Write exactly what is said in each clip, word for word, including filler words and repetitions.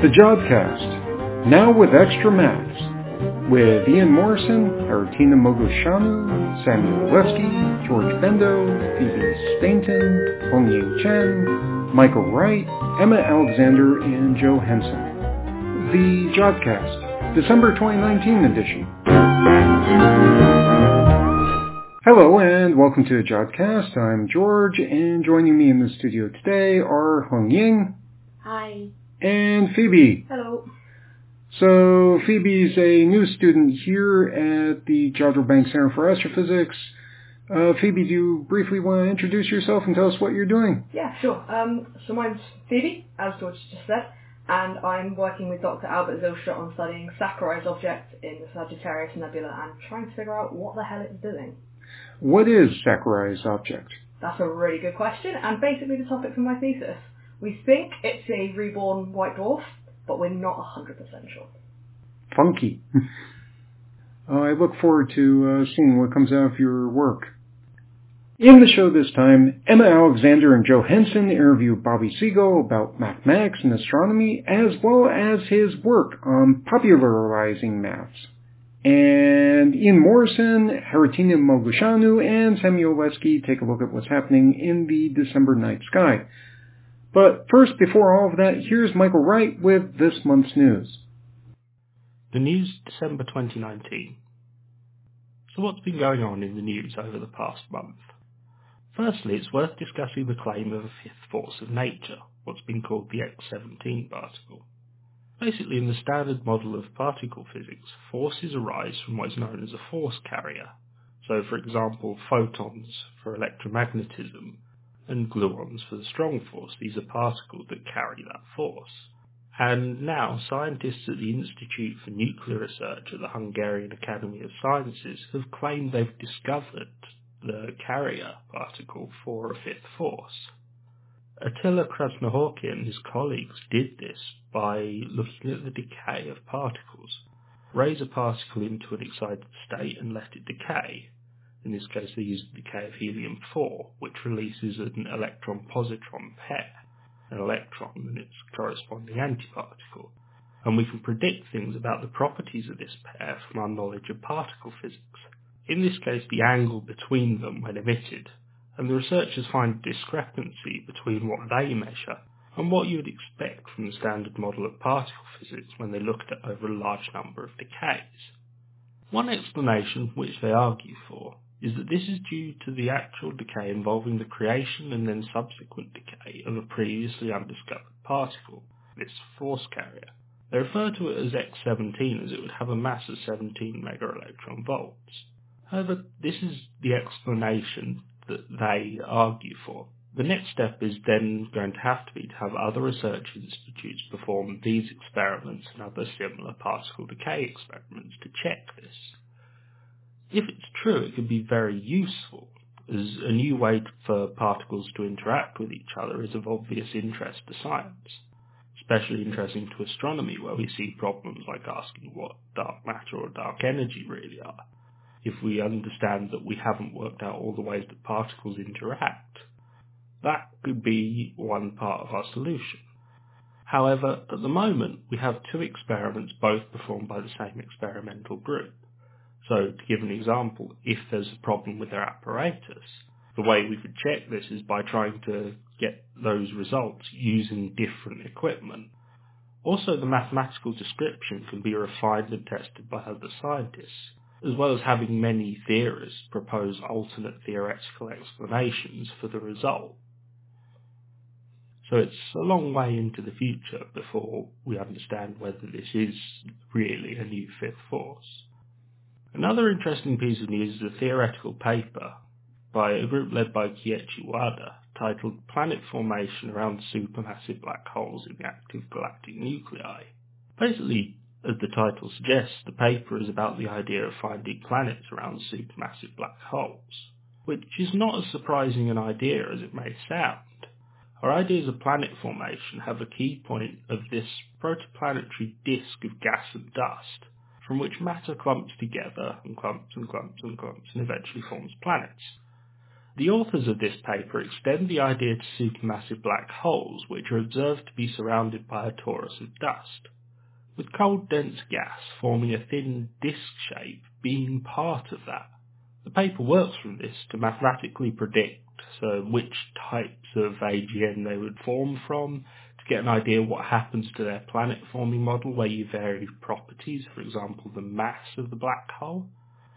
The Jobcast, now with Extra Maths, with Ian Morrison, Aratina Mogoshanu, Samuel Levski, George Bendo, Phoebe Stainton, Hongyu Chen, Michael Wright, Emma Alexander, and Joe Henson. The Jobcast, December twenty nineteen edition. Hello and welcome to the Jobcast. I'm George, and joining me in the studio today are Hongying. Hi. And Phoebe. Hello. So Phoebe's a new student here at the Jodrell Bank Centre for Astrophysics. Uh, Phoebe, do you briefly want to introduce yourself and tell us what you're doing? Yeah, sure. Um, so my name's Phoebe, as George just said, and I'm working with Doctor Albert Zilstra on studying Sakurai's objects in the Sagittarius Nebula and trying to figure out what the hell it's doing. What is Sakurai's object? That's a really good question, and basically the topic for my thesis. We think it's a reborn white dwarf, but we're not one hundred percent sure. Funky. uh, I look forward to uh, seeing what comes out of your work. In the show this time, Emma Alexander and Joe Henson interview Bobby Seagull about mathematics and astronomy, as well as his work on popularizing maths. And Ian Morrison, Haritina Mogoshanu, and Samuel Lesky take a look at what's happening in the December night sky. But first, before all of that, here's Michael Wright with this month's news. The news, December twenty nineteen. So what's been going on in the news over the past month? Firstly, it's worth discussing the claim of a fifth force of nature, what's been called the X seventeen particle. Basically, in the standard model of particle physics, forces arise from what is known as a force carrier. So, for example, photons for electromagnetism, and gluons for the strong force. These are particles that carry that force. And now, scientists at the Institute for Nuclear Research at the Hungarian Academy of Sciences have claimed they've discovered the carrier particle for a fifth force. Attila Krasnohorky and his colleagues did this by looking at the decay of particles. Raise a particle into an excited state and let it decay. In this case, they used the decay of helium four, which releases an electron-positron pair, an electron and its corresponding antiparticle. And we can predict things about the properties of this pair from our knowledge of particle physics. In this case, the angle between them when emitted. And the researchers find a discrepancy between what they measure and what you would expect from the standard model of particle physics when they looked at over a large number of decays. One explanation, which they argue for, is that this is due to the actual decay involving the creation and then subsequent decay of a previously undiscovered particle, this force carrier. They refer to it as X seventeen as it would have a mass of seventeen megaelectron volts. However, this is the explanation that they argue for. The next step is then going to have to be to have other research institutes perform these experiments and other similar particle decay experiments to check this. If it's true, it could be very useful, as a new way for particles to interact with each other is of obvious interest to science, especially interesting to astronomy, where we see problems like asking what dark matter or dark energy really are, if we understand that we haven't worked out all the ways that particles interact. That could be one part of our solution. However, at the moment, we have two experiments both performed by the same experimental group. So, to give an example, if there's a problem with their apparatus, the way we could check this is by trying to get those results using different equipment. Also, the mathematical description can be refined and tested by other scientists, as well as having many theorists propose alternate theoretical explanations for the result. So it's a long way into the future before we understand whether this is really a new fifth force. Another interesting piece of news is a theoretical paper by a group led by Keiichi Wada titled Planet Formation Around Supermassive Black Holes in the Active Galactic Nuclei. Basically, as the title suggests, the paper is about the idea of finding planets around supermassive black holes, which is not as surprising an idea as it may sound. Our ideas of planet formation have a key point of this protoplanetary disk of gas and dust, from which matter clumps together and clumps and clumps and clumps and eventually forms planets. The authors of this paper extend the idea to supermassive black holes, which are observed to be surrounded by a torus of dust, with cold dense gas forming a thin disk shape being part of that. The paper works from this to mathematically predict so which types of A G N they would form from, to get an idea what happens to their planet-forming model where you vary properties, for example the mass of the black hole,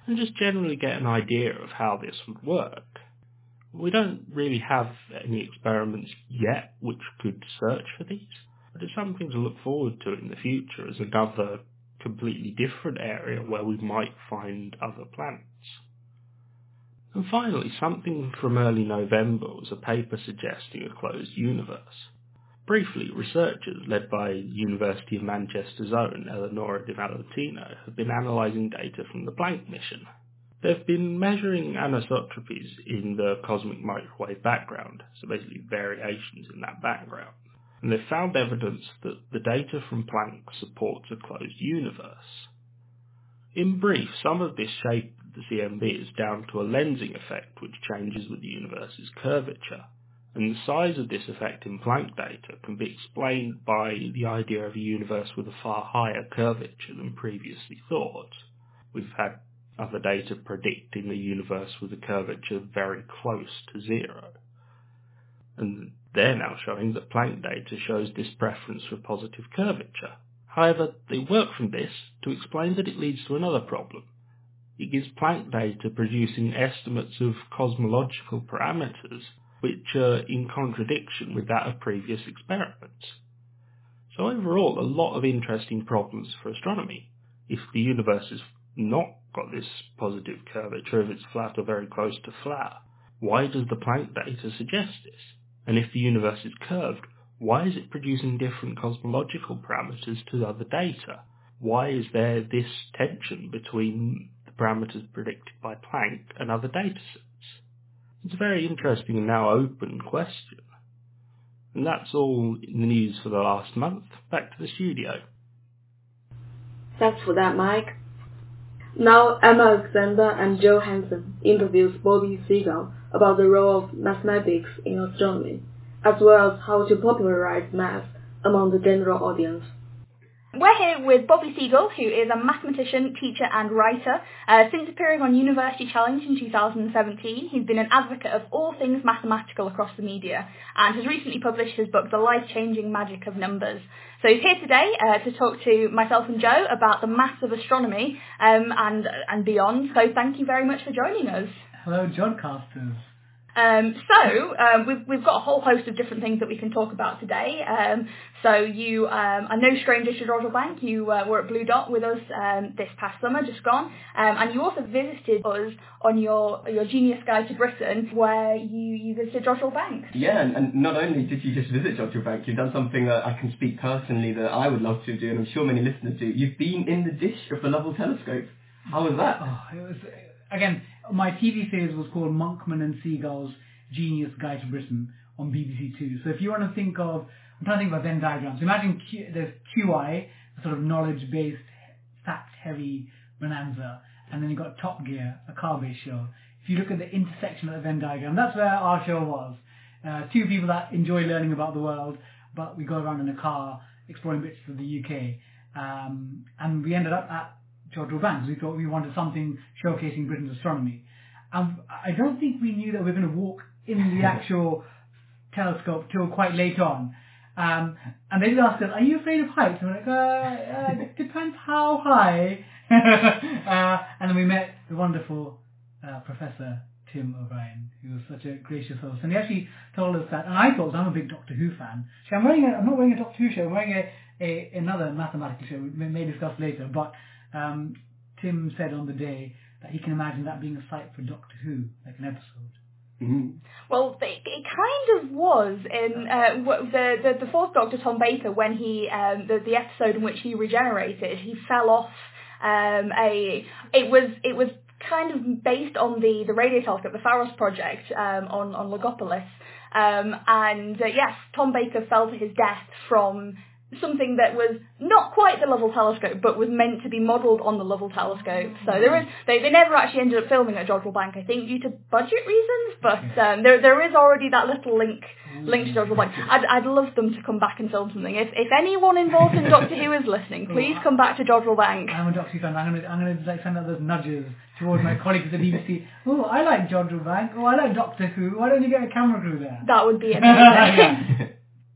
and just generally get an idea of how this would work. We don't really have any experiments yet which could search for these, but it's something to look forward to in the future as another completely different area where we might find other planets. And finally, something from early November was a paper suggesting a closed universe. Briefly, researchers led by University of Manchester's own Eleonora Di Valentino have been analysing data from the Planck mission. They've been measuring anisotropies in the cosmic microwave background, so basically variations in that background, and they've found evidence that the data from Planck supports a closed universe. In brief, some of this shape of the C M B is down to a lensing effect which changes with the universe's curvature, and the size of this effect in Planck data can be explained by the idea of a universe with a far higher curvature than previously thought. We've had other data predicting a universe with a curvature very close to zero, and they're now showing that Planck data shows this preference for positive curvature. However, they work from this to explain that it leads to another problem. It gives Planck data producing estimates of cosmological parameters which are in contradiction with that of previous experiments. So overall, a lot of interesting problems for astronomy. If the universe has not got this positive curvature, if it's flat or very close to flat, why does the Planck data suggest this? And if the universe is curved, why is it producing different cosmological parameters to other data? Why is there this tension between the parameters predicted by Planck and other datasets? It's a very interesting and now open question. And that's all in the news for the last month. Back to the studio. Thanks for that, Mike. Now Emma Alexander and Joe Hansen interviews Bobby Seagull about the role of mathematics in astronomy, as well as how to popularize math among the general audience. We're here with Bobby Seagull, who is a mathematician, teacher and writer. Uh, since appearing on University Challenge in two thousand seventeen, he's been an advocate of all things mathematical across the media and has recently published his book, The Life-Changing Magic of Numbers. So he's here today uh, to talk to myself and Joe about the maths of astronomy um, and, and beyond. So thank you very much for joining us. Hello, Jodcasters. Um, so, um, we've, we've got a whole host of different things that we can talk about today. Um, so you um, are no stranger to Jodrell Bank. You uh, were at Blue Dot with us um, this past summer, just gone. Um, and you also visited us on your your Genius Guide to Britain, where you, you visited Jodrell Bank. Yeah, and, and not only did you just visit Jodrell Bank, you've done something that I can speak personally that I would love to do, and I'm sure many listeners do. You've been in the dish of the Lovell telescope. How was that? Oh, it was... Again, my T V series was called Monkman and Seagull's Genius Guide to Britain on B B C Two. So if you want to think of, I'm trying to think about Venn diagrams. Imagine Q, there's Q I, a sort of knowledge-based, fact-heavy bonanza, and then you've got Top Gear, a car-based show. If you look at the intersection of the Venn diagram, that's where our show was. Uh, two people that enjoy learning about the world, but we go around in a car exploring bits of the U K. Um, and we ended up at Jodrell Bank. We thought we wanted something showcasing Britain's astronomy. And I don't think we knew that we were going to walk in the actual telescope till quite late on. Um, and they did ask us, are you afraid of heights? And we're like, uh, uh depends how high. uh, and then we met the wonderful uh, Professor Tim O'Brien, who was such a gracious host. And he actually told us that, and I thought, I'm a big Doctor Who fan. So I'm, wearing a, I'm not wearing a Doctor Who show, I'm wearing a, a, another mathematical show we may discuss later, but Um, Tim said on the day that he can imagine that being a site for Doctor Who, like an episode. Mm-hmm. Well, it, it kind of was in uh, the, the the fourth Doctor, Tom Baker, when he um, the the episode in which he regenerated, he fell off um, a. It was it was kind of based on the the radio telescope, the Pharos project um, on on Logopolis, um, and uh, yes, Tom Baker fell to his death from something that was not quite the Lovell telescope, but was meant to be modelled on the Lovell telescope. So there is, they, they never actually ended up filming at Jodrell Bank, I think, due to budget reasons, but um, there there is already that little link linked to Jodrell Bank. I'd, I'd love them to come back and film something. If if anyone involved in Doctor Who is listening, please come back to Jodrell Bank. I'm a Doctor Who fan. I'm going I'm to like, send out those nudges towards my colleagues at the B B C. Oh, I like Jodrell Bank. Oh, I like Doctor Who. Why don't you get a camera crew there? That would be amazing.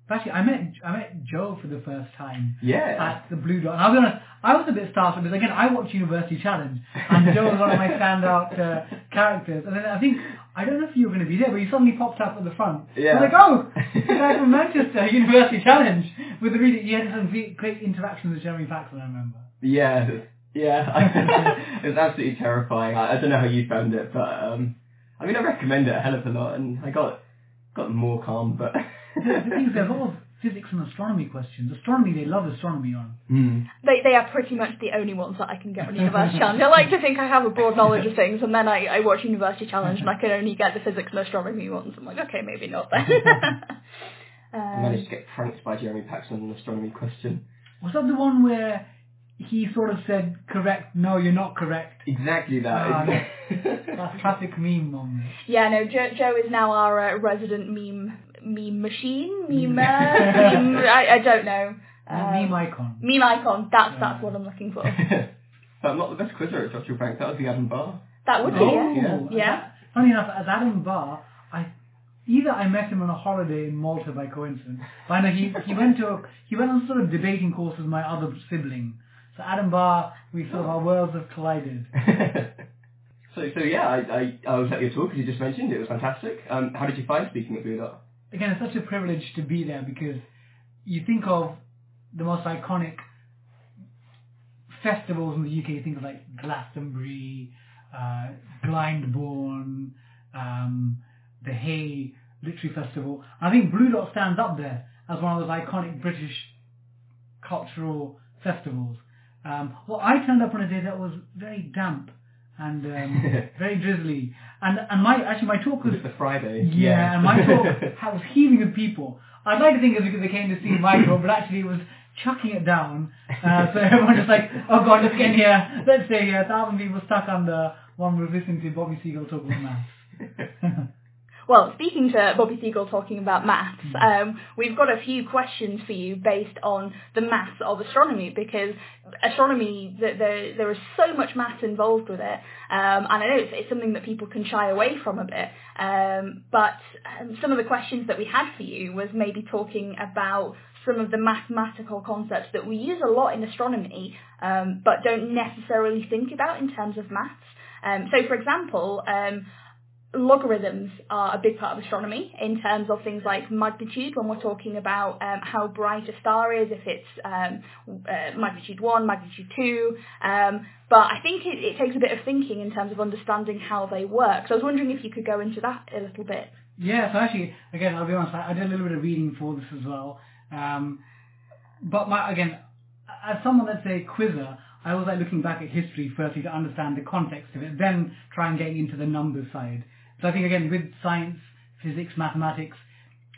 Actually, I met I met Joel for the first time. Yeah. At the Blue Dot. And I'll be honest, I was a bit startled because again, I watch University Challenge, and Joel was one of my standout uh, characters. And then I think I don't know if you were going to be there, but he suddenly popped up at the front. Yeah. I was like, oh, the guy from Manchester, University Challenge, with the really, he had some great interactions with Jeremy Paxman, I remember. Yeah, yeah. It was absolutely terrifying. I, I don't know how you found it, but um, I mean, I recommend it a hell of a lot, and I got got more calm, but. The, the thing is, there are a lot of physics and astronomy questions. Astronomy, they love astronomy on. Mm. They they are pretty much the only ones that I can get on University Challenge. I like to think I have a broad knowledge of things, and then I, I watch University Challenge, and I can only get the physics and astronomy ones. I'm like, okay, maybe not then. um, I managed to get pranked by Jeremy Paxman on an astronomy question. Was that the one where he sort of said, correct, no, you're not correct? Exactly that. Uh, no. That's classic meme moment. Yeah, no, Joe, Joe is now our uh, resident meme meme machine, meme, I, I don't know. Um, meme icon. Meme icon, that's yeah. that's what I'm looking for. But I'm not the best quizzer at Jodrell Bank, that would be Adam Barr. That would oh, be, yeah. yeah. That, funny enough, as Adam Barr, I, either I met him on a holiday in Malta by coincidence, but I know he, he, went to a, he went on sort of debating course with my other sibling. So Adam Barr, we sort of, our worlds have collided. so, so yeah, I, I, I was at your talk, as you just mentioned, it was fantastic. Um, how did you find speaking at Blue Dot? Again, it's such a privilege to be there because you think of the most iconic festivals in the U K. You think of like Glastonbury, uh, Glyndebourne, um, the Hay Literary Festival. And I think Blue Dot stands up there as one of those iconic British cultural festivals. Um, well, I turned up on a day that was very damp and um, very drizzly. And and my actually my talk was... It was the Friday. Yeah, yeah. And my talk was heaving with people. I'd like to think it was because they came to see my talk, but actually it was chucking it down. Uh, so everyone was just like, oh God, let's get in here. Let's stay here. A thousand people stuck under one we were listening to Bobby Seagull talk about maths. Well, speaking to Bobby Seagull talking about maths, um, we've got a few questions for you based on the maths of astronomy, because astronomy, the, the, there is so much maths involved with it, um, and I know it's, it's something that people can shy away from a bit, um, but um, some of the questions that we had for you was maybe talking about some of the mathematical concepts that we use a lot in astronomy, um, but don't necessarily think about in terms of maths. Um, so, for example, um, logarithms are a big part of astronomy in terms of things like magnitude, when we're talking about um, how bright a star is, if it's um, uh, magnitude one, magnitude two, um, but I think it, it takes a bit of thinking in terms of understanding how they work. So I was wondering if you could go into that a little bit. Yeah, so actually, again, I'll be honest, I, I did a little bit of reading for this as well, um, but my, again, as someone that's a quizzer, I was like looking back at history firstly to understand the context of it, then try and get into the numbers side. So I think, again, with science, physics, mathematics,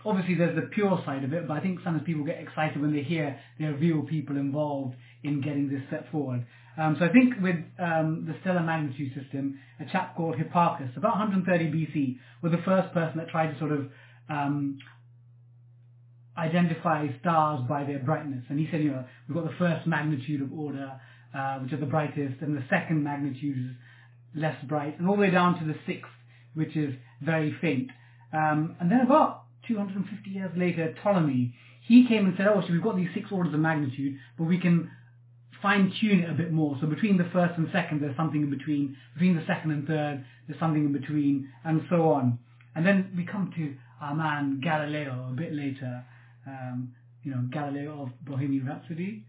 obviously there's the pure side of it, but I think sometimes people get excited when they hear there are real people involved in getting this step forward. Um, so I think with um, the stellar magnitude system, a chap called Hipparchus, about one hundred thirty B C, was the first person that tried to sort of um, identify stars by their brightness. And he said, you know, we've got the first magnitude of order, uh, which are the brightest, and the second magnitude is less bright, and all the way down to the sixth, which is very faint. Um, and then about two hundred fifty years later, Ptolemy, he came and said, oh, so we've got these six orders of magnitude, but we can fine-tune it a bit more. So between the first and second, there's something in between. Between the second and third, there's something in between, and so on. And then we come to our man Galileo a bit later. Um, you know, Galileo of Bohemian Rhapsody.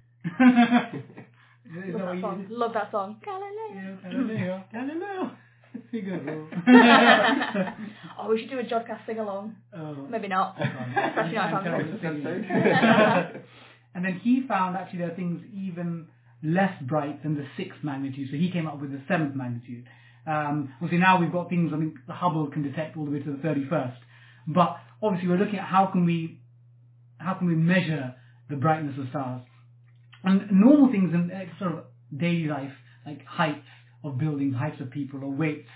Love, that song. Love that song. Galileo. Yeah, Galileo. Galileo. Oh, we should do a Jodcast sing-along. Oh. Maybe not. Especially not if And then he found actually there are things even less bright than the sixth magnitude, so he came up with the seventh magnitude. Um, well, see, now we've got things, I mean, the Hubble can detect all the way to the thirty-first, but obviously we're looking at how can we, how can we measure the brightness of stars. And normal things in uh, sort of daily life, like heights of buildings, heights of people, or weights,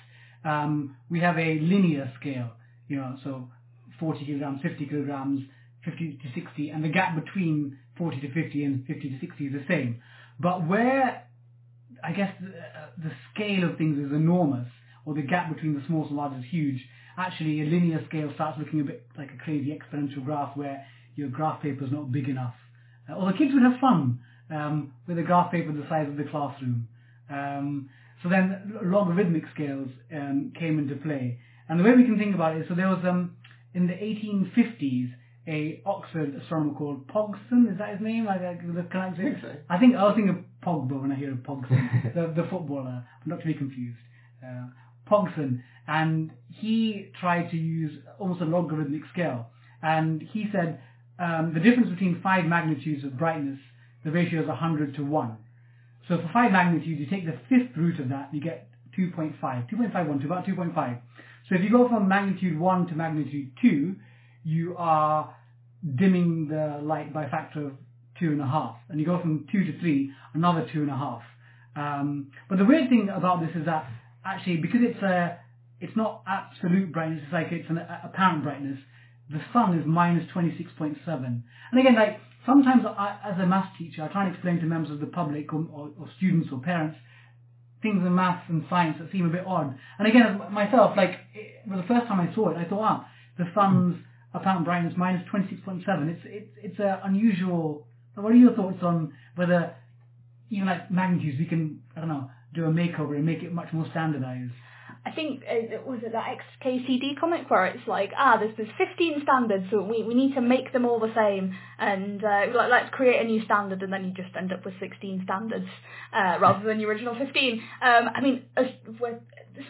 um, we have a linear scale, you know, so forty kilograms, fifty kilograms, fifty to sixty, and the gap between forty to fifty and fifty to sixty is the same. But where, I guess, the, uh, the scale of things is enormous, or the gap between the smallest and largest is huge, actually a linear scale starts looking a bit like a crazy exponential graph where your graph paper is not big enough. Uh, or the kids would have fun um, with a graph paper the size of the classroom. Um, so then logarithmic scales um, came into play. And the way we can think about it is, so there was, um, in the eighteen fifties, a Oxford astronomer called Pogson, is that his name? I, I, can I, say? I think so. I think I was thinking of Pogba when I hear of Pogson, the, the footballer. I'm not to be confused. Uh, Pogson, and he tried to use almost a logarithmic scale, and he said um, the difference between five magnitudes of brightness, the ratio is one hundred to one. So for five magnitudes, you take the fifth root of that, you get two point five, two point five one to about two point five. So if you go from magnitude one to magnitude two, you are dimming the light by a factor of two and a half, and you go from two to three, another two and a half. Um, but the weird thing about this is that actually, because it's a, it's not absolute brightness, it's like it's an apparent brightness, the sun is minus twenty-six point seven. And again, like, sometimes I, as a maths teacher, I try and explain to members of the public or, or, or students or parents things in maths and science that seem a bit odd. And again, myself, like, it, for the first time I saw it, I thought, ah, the sun's apparent brightness minus twenty-six point seven. It's, it's, it's an unusual... What are your thoughts on whether, even like magnitudes, we can, I don't know, do a makeover and make it much more standardised? I think, uh, was it that X K C D comic where it's like, ah, there's, there's fifteen standards, so we, we need to make them all the same, and uh, like, let's create a new standard, and then you just end up with sixteen standards uh, rather than the original fifteen. Um, I mean, as, with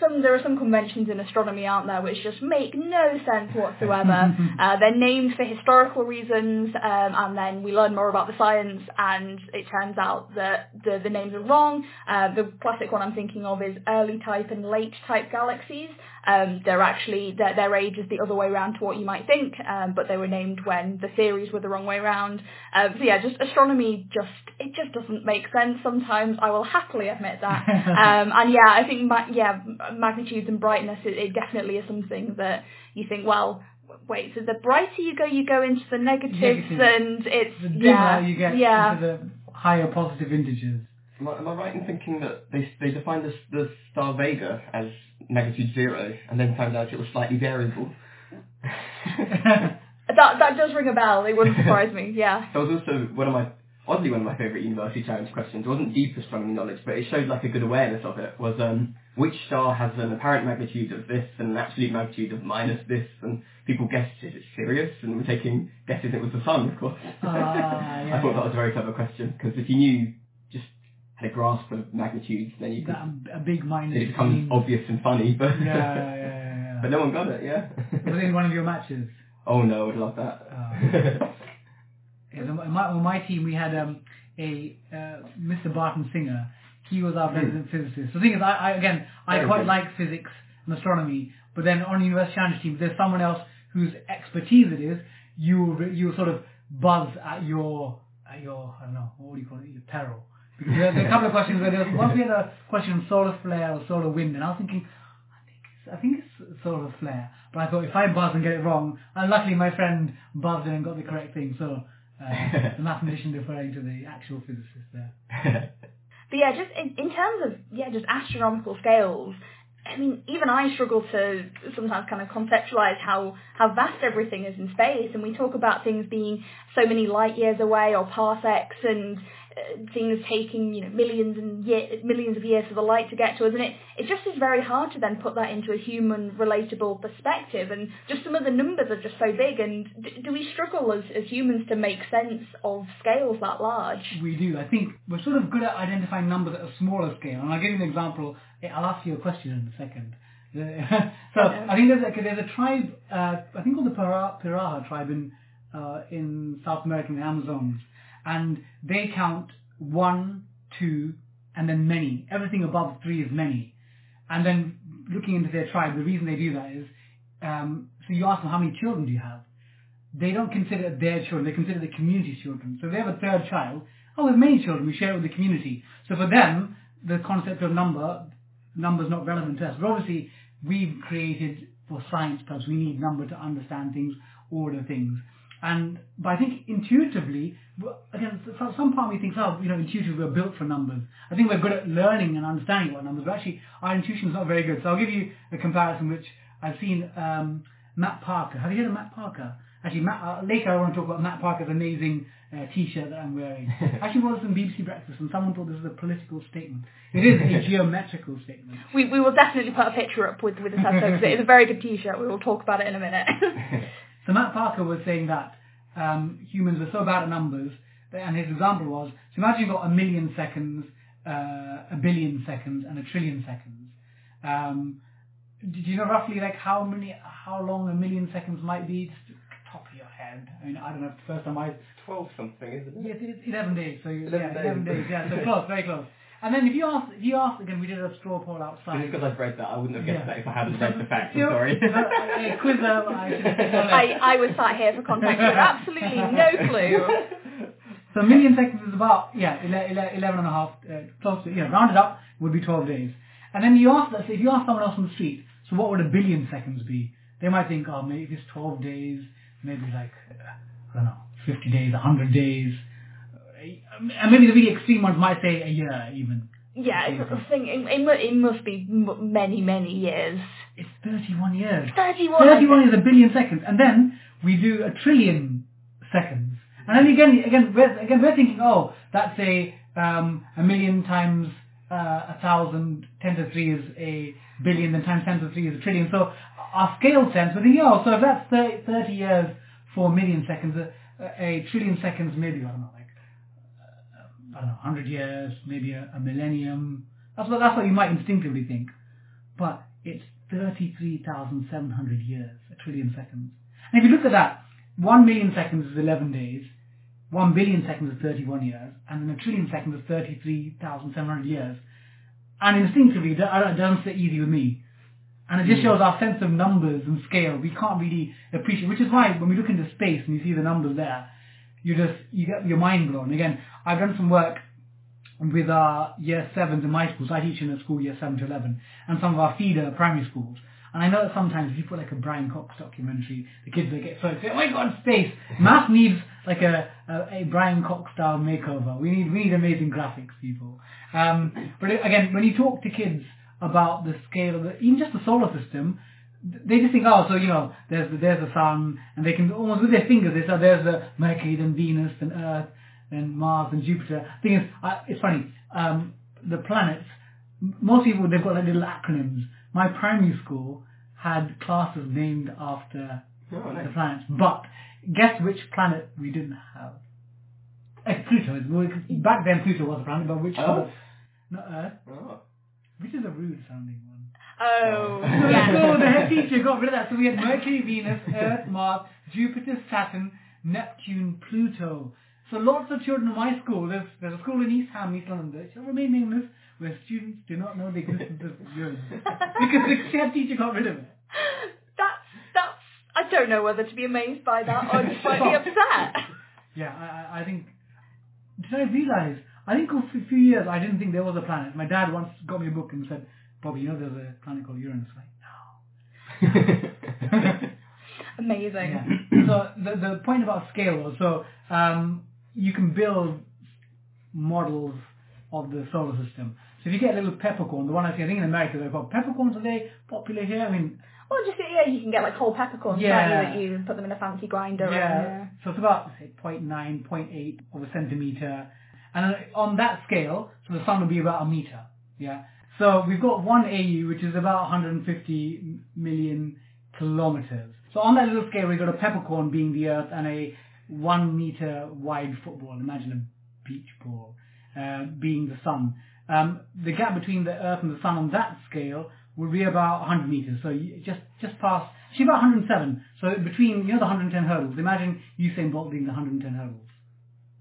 some there are some conventions in astronomy, aren't there, which just make no sense whatsoever. uh, they're named for historical reasons, um, and then we learn more about the science, and it turns out that the, the names are wrong. Uh, the classic one I'm thinking of is early type and late type galaxies. Um, they're actually, their, their age is the other way around to what you might think, um, but they were named when the theories were the wrong way around. Um, so yeah, just astronomy, just it just doesn't make sense sometimes, I will happily admit that. um, and yeah, I think ma- yeah, magnitudes and brightness, it, it definitely is something that you think, well, wait, so the brighter you go, you go into the negatives, Negative. and it's... The dimmer yeah, you get yeah. into the higher positive integers. Am I, am I right in thinking that they they defined this, the star Vega as magnitude zero, and then found out it was slightly variable? that that does ring a bell. It wouldn't surprise me. Yeah. That was also one of my oddly one of my favourite University Challenge questions. It wasn't deep astronomy knowledge, but it showed like a good awareness of it. Was um which star has an apparent magnitude of this and an absolute magnitude of minus this, and people guessed it. It's Sirius, and we're taking guesses. It was the sun, of course. Uh, yeah, I thought that was a very clever question, because if you knew, had a grasp of magnitudes, then you could, a big minus it becomes means... obvious and funny, but yeah, yeah, yeah, yeah. But no one got it, yeah. Was it in one of your matches? Oh no, I would love that. Oh. yeah, on, my, on my team, we had um, a uh, Mister Barton Singer. He was our resident mm. physicist. The thing is, I, I again, I Very quite good. like physics and astronomy, but then on the University Challenge team, there's someone else whose expertise it is. You you sort of buzz at your at your I don't know what do you call it your peril. Because there were a couple of questions where there was, once we had a question on solar flare or solar wind, and I was thinking, I think it's, I think it's solar flare, but I thought if I buzz and get it wrong, and luckily my friend buzzed in and got the correct thing, so uh, the mathematician referring to the actual physicist there. But yeah, just in, in terms of, yeah, just astronomical scales, I mean, even I struggle to sometimes kind of conceptualise how, how vast everything is in space, and we talk about things being so many light years away or parsecs, and uh, things taking, you know, millions and year, millions of years for the light to get to us, and it, it just is very hard to then put that into a human relatable perspective, and just some of the numbers are just so big, and d- do we struggle as, as humans to make sense of scales that large? We do. I think we're sort of good at identifying numbers at a smaller scale, and I'll give you an example. I'll ask you a question in a second. So I think there's a, there's a tribe, uh, I think called the Piraha, Piraha tribe in uh, in South America, in the Amazons, and they count one, two, and then many. Everything above three is many. And then looking into their tribe, the reason they do that is, um, so you ask them how many children do you have? they don't consider it their children, they consider the community's children. So if they have a third child, oh, we have many children, we share it with the community. So for them, the concept of number, number's not relevant to us. But obviously, we've created, for science purposes, we need number to understand things, order things. And, but I think intuitively, again, some part of me thinks, oh, you know, intuitively we're built for numbers. I think we're good at learning and understanding what numbers, but actually our intuition is not very good. So I'll give you a comparison which I've seen um, Matt Parker. Have you heard of Matt Parker? Actually, Matt, uh, later I want to talk about Matt Parker's amazing uh, T-shirt that I'm wearing. Actually, it was on B B C Breakfast, and someone thought this was a political statement. It is a geometrical statement. We we will definitely put a picture up with with the subject. It is a very good T-shirt. We will talk about it in a minute. So Matt Parker was saying that um, humans were so bad at numbers, that, and his example was: so imagine you've got a million seconds, uh, a billion seconds, and a trillion seconds. Um, did you know roughly like how many, how long a million seconds might be? Just, top of your head. I mean, I don't know, the first time I... twelve something, isn't it? Yes, it's eleven days, so eleven, yeah, days. eleven days, yeah, so close, very close. And then if you ask, if you ask again, we did a straw poll outside. Just because I've read that, I wouldn't have guessed yeah. that if I hadn't read the facts, I'm sorry. A quizzer, I, I, I was sat here for context with absolutely no clue. So a million seconds is about, yeah, eleven and a half, uh, close to, you know, rounded up would be twelve days. And then you ask, let's say, if you ask someone else on the street, so what would a billion seconds be? They might think, oh, maybe it's twelve days, maybe like, I don't know, fifty days, one hundred days. And maybe the really extreme ones might say a year even. Yeah, it's the thing, it, it must be many, many years. It's thirty-one years. thirty-one thirty-one is a billion seconds. And then we do a trillion seconds. And then again, again, we're, again, we're thinking, oh, that's a, um, a million times uh, a thousand, ten to the three is a billion, then times ten to the three is a trillion. So our scale sense, we're thinking, oh, so if that's thirty years for a million seconds, a, a trillion seconds maybe, I don't know, like, uh, I don't know, one hundred years, maybe a, a millennium. That's what, that's what you might instinctively think. But it's thirty-three thousand seven hundred years, a trillion seconds. And if you look at that, one million seconds is eleven days, one billion seconds is thirty-one years, and then a trillion seconds is thirty-three thousand seven hundred years. And instinctively, that doesn't sit easy with me. And it just shows our sense of numbers and scale. We can't really appreciate, which is why when we look into space and you see the numbers there, you just, you get your mind blown. Again, I've done some work with our year sevens in my school. So I teach in a school year seven to eleven, and some of our feeder primary schools. And I know that sometimes if you put like a Brian Cox documentary, the kids, they get so excited, oh my god, space! Math needs like a, a, a Brian Cox style makeover. We need, we need amazing graphics, people. Um, but again, when you talk to kids about the scale of the, even just the solar system, they just think, oh, so, you know, there's the, there's the sun, and they can almost with their fingers, they say, there's the Mercury, then Venus, then Earth, then Mars, and Jupiter. The thing is, uh, it's funny, um, the planets, most people, they've got like little acronyms. My primary school had classes named after oh, nice. the planets, but guess which planet we didn't have? Uh, Pluto. Back then Pluto was a planet, but which oh. was? Not Earth. Oh. Which is a rude-sounding one. Oh, yeah. So the head teacher got rid of that. So we had Mercury, Venus, Earth, Mars, Jupiter, Saturn, Neptune, Pluto. So lots of children in my school. There's, there's a school in East Ham, East London, that shall remain nameless, where students do not know the existence of Uranus because the head teacher got rid of it. That's that's. I don't know whether to be amazed by that or just slightly upset. Yeah, I, I think. Did I realise? I think for a few years I didn't think there was a planet. My dad once got me a book and said, Bobby, you know there's a planet called Uranus. I'm like, no. Amazing. Yeah. So the the point about scale was, so um, you can build models of the solar system. So if you get a little peppercorn, the one I see, I think in America they've got peppercorns, are they popular here? I mean... Well, just, yeah, you can get like whole peppercorns, yeah. can't you, that you put them in a fancy grinder. Yeah. And, yeah. So it's about, say, zero point nine, zero point eight of a centimetre. And on that scale, so the sun would be about a meter, yeah? So we've got one A U, which is about one hundred fifty million kilometers. So on that little scale, we've got a peppercorn being the Earth and a one meter wide football, imagine a beach ball, uh, being the sun. Um, the gap between the Earth and the sun on that scale would be about one hundred meters. So you just, just past, actually about one hundred seven. So between, you know, the one hundred ten hurdles, imagine Usain Bolt being the one hundred ten hurdles.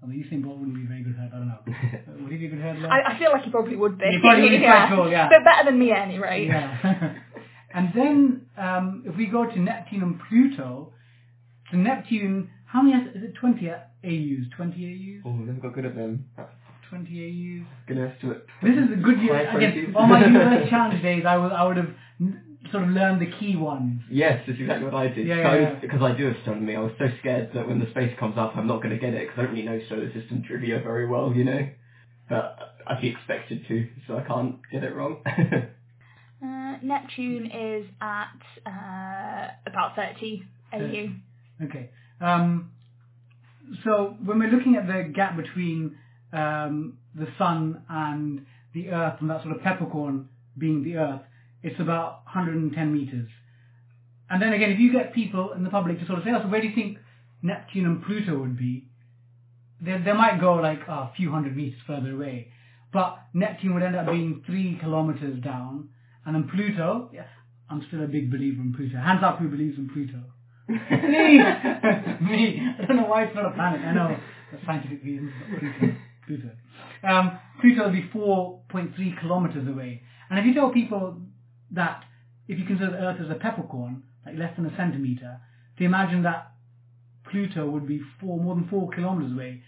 I mean, Usain Bolt wouldn't be a very good hurdler, I don't know. Would he be a good hurdler? I, I feel like he probably would be. He probably would be quite tall, yeah. But better than me at any rate. Yeah. And then, um, if we go to Neptune and Pluto, So Neptune, how many, is it twenty A Us? twenty A Us? Oh, we never got good at them. twenty A Us. Goodness to it. This is a good year. Again, on my University Challenge days, I, was, I would have sort of learned the key ones. Yes, that's exactly what I did. Yeah, so yeah, yeah. Because I do astronomy, I was so scared that when the space comes up, I'm not going to get it, because I don't really know solar system trivia very well, you know. But I'd be expected to, so I can't get it wrong. uh, Neptune is at uh, about thirty A U. Okay. Um, so when we're looking at the gap between um, the Sun and the Earth, and that sort of peppercorn being the Earth, it's about one hundred ten metres. And then again, if you get people in the public to sort of say, oh, so where do you think Neptune and Pluto would be? They, they might go like oh, a few hundred metres further away. But Neptune would end up being three kilometres down. And then Pluto, yeah, I'm still a big believer in Pluto. Hands up who believes in Pluto. Me! Me! I don't know why it's not a planet. I know. That's scientific reasons. Pluto. Pluto. Um, Pluto would be four point three kilometres away. And if you tell people that if you consider Earth as a peppercorn, like less than a centimetre, to imagine that Pluto would be four, more than four kilometres away.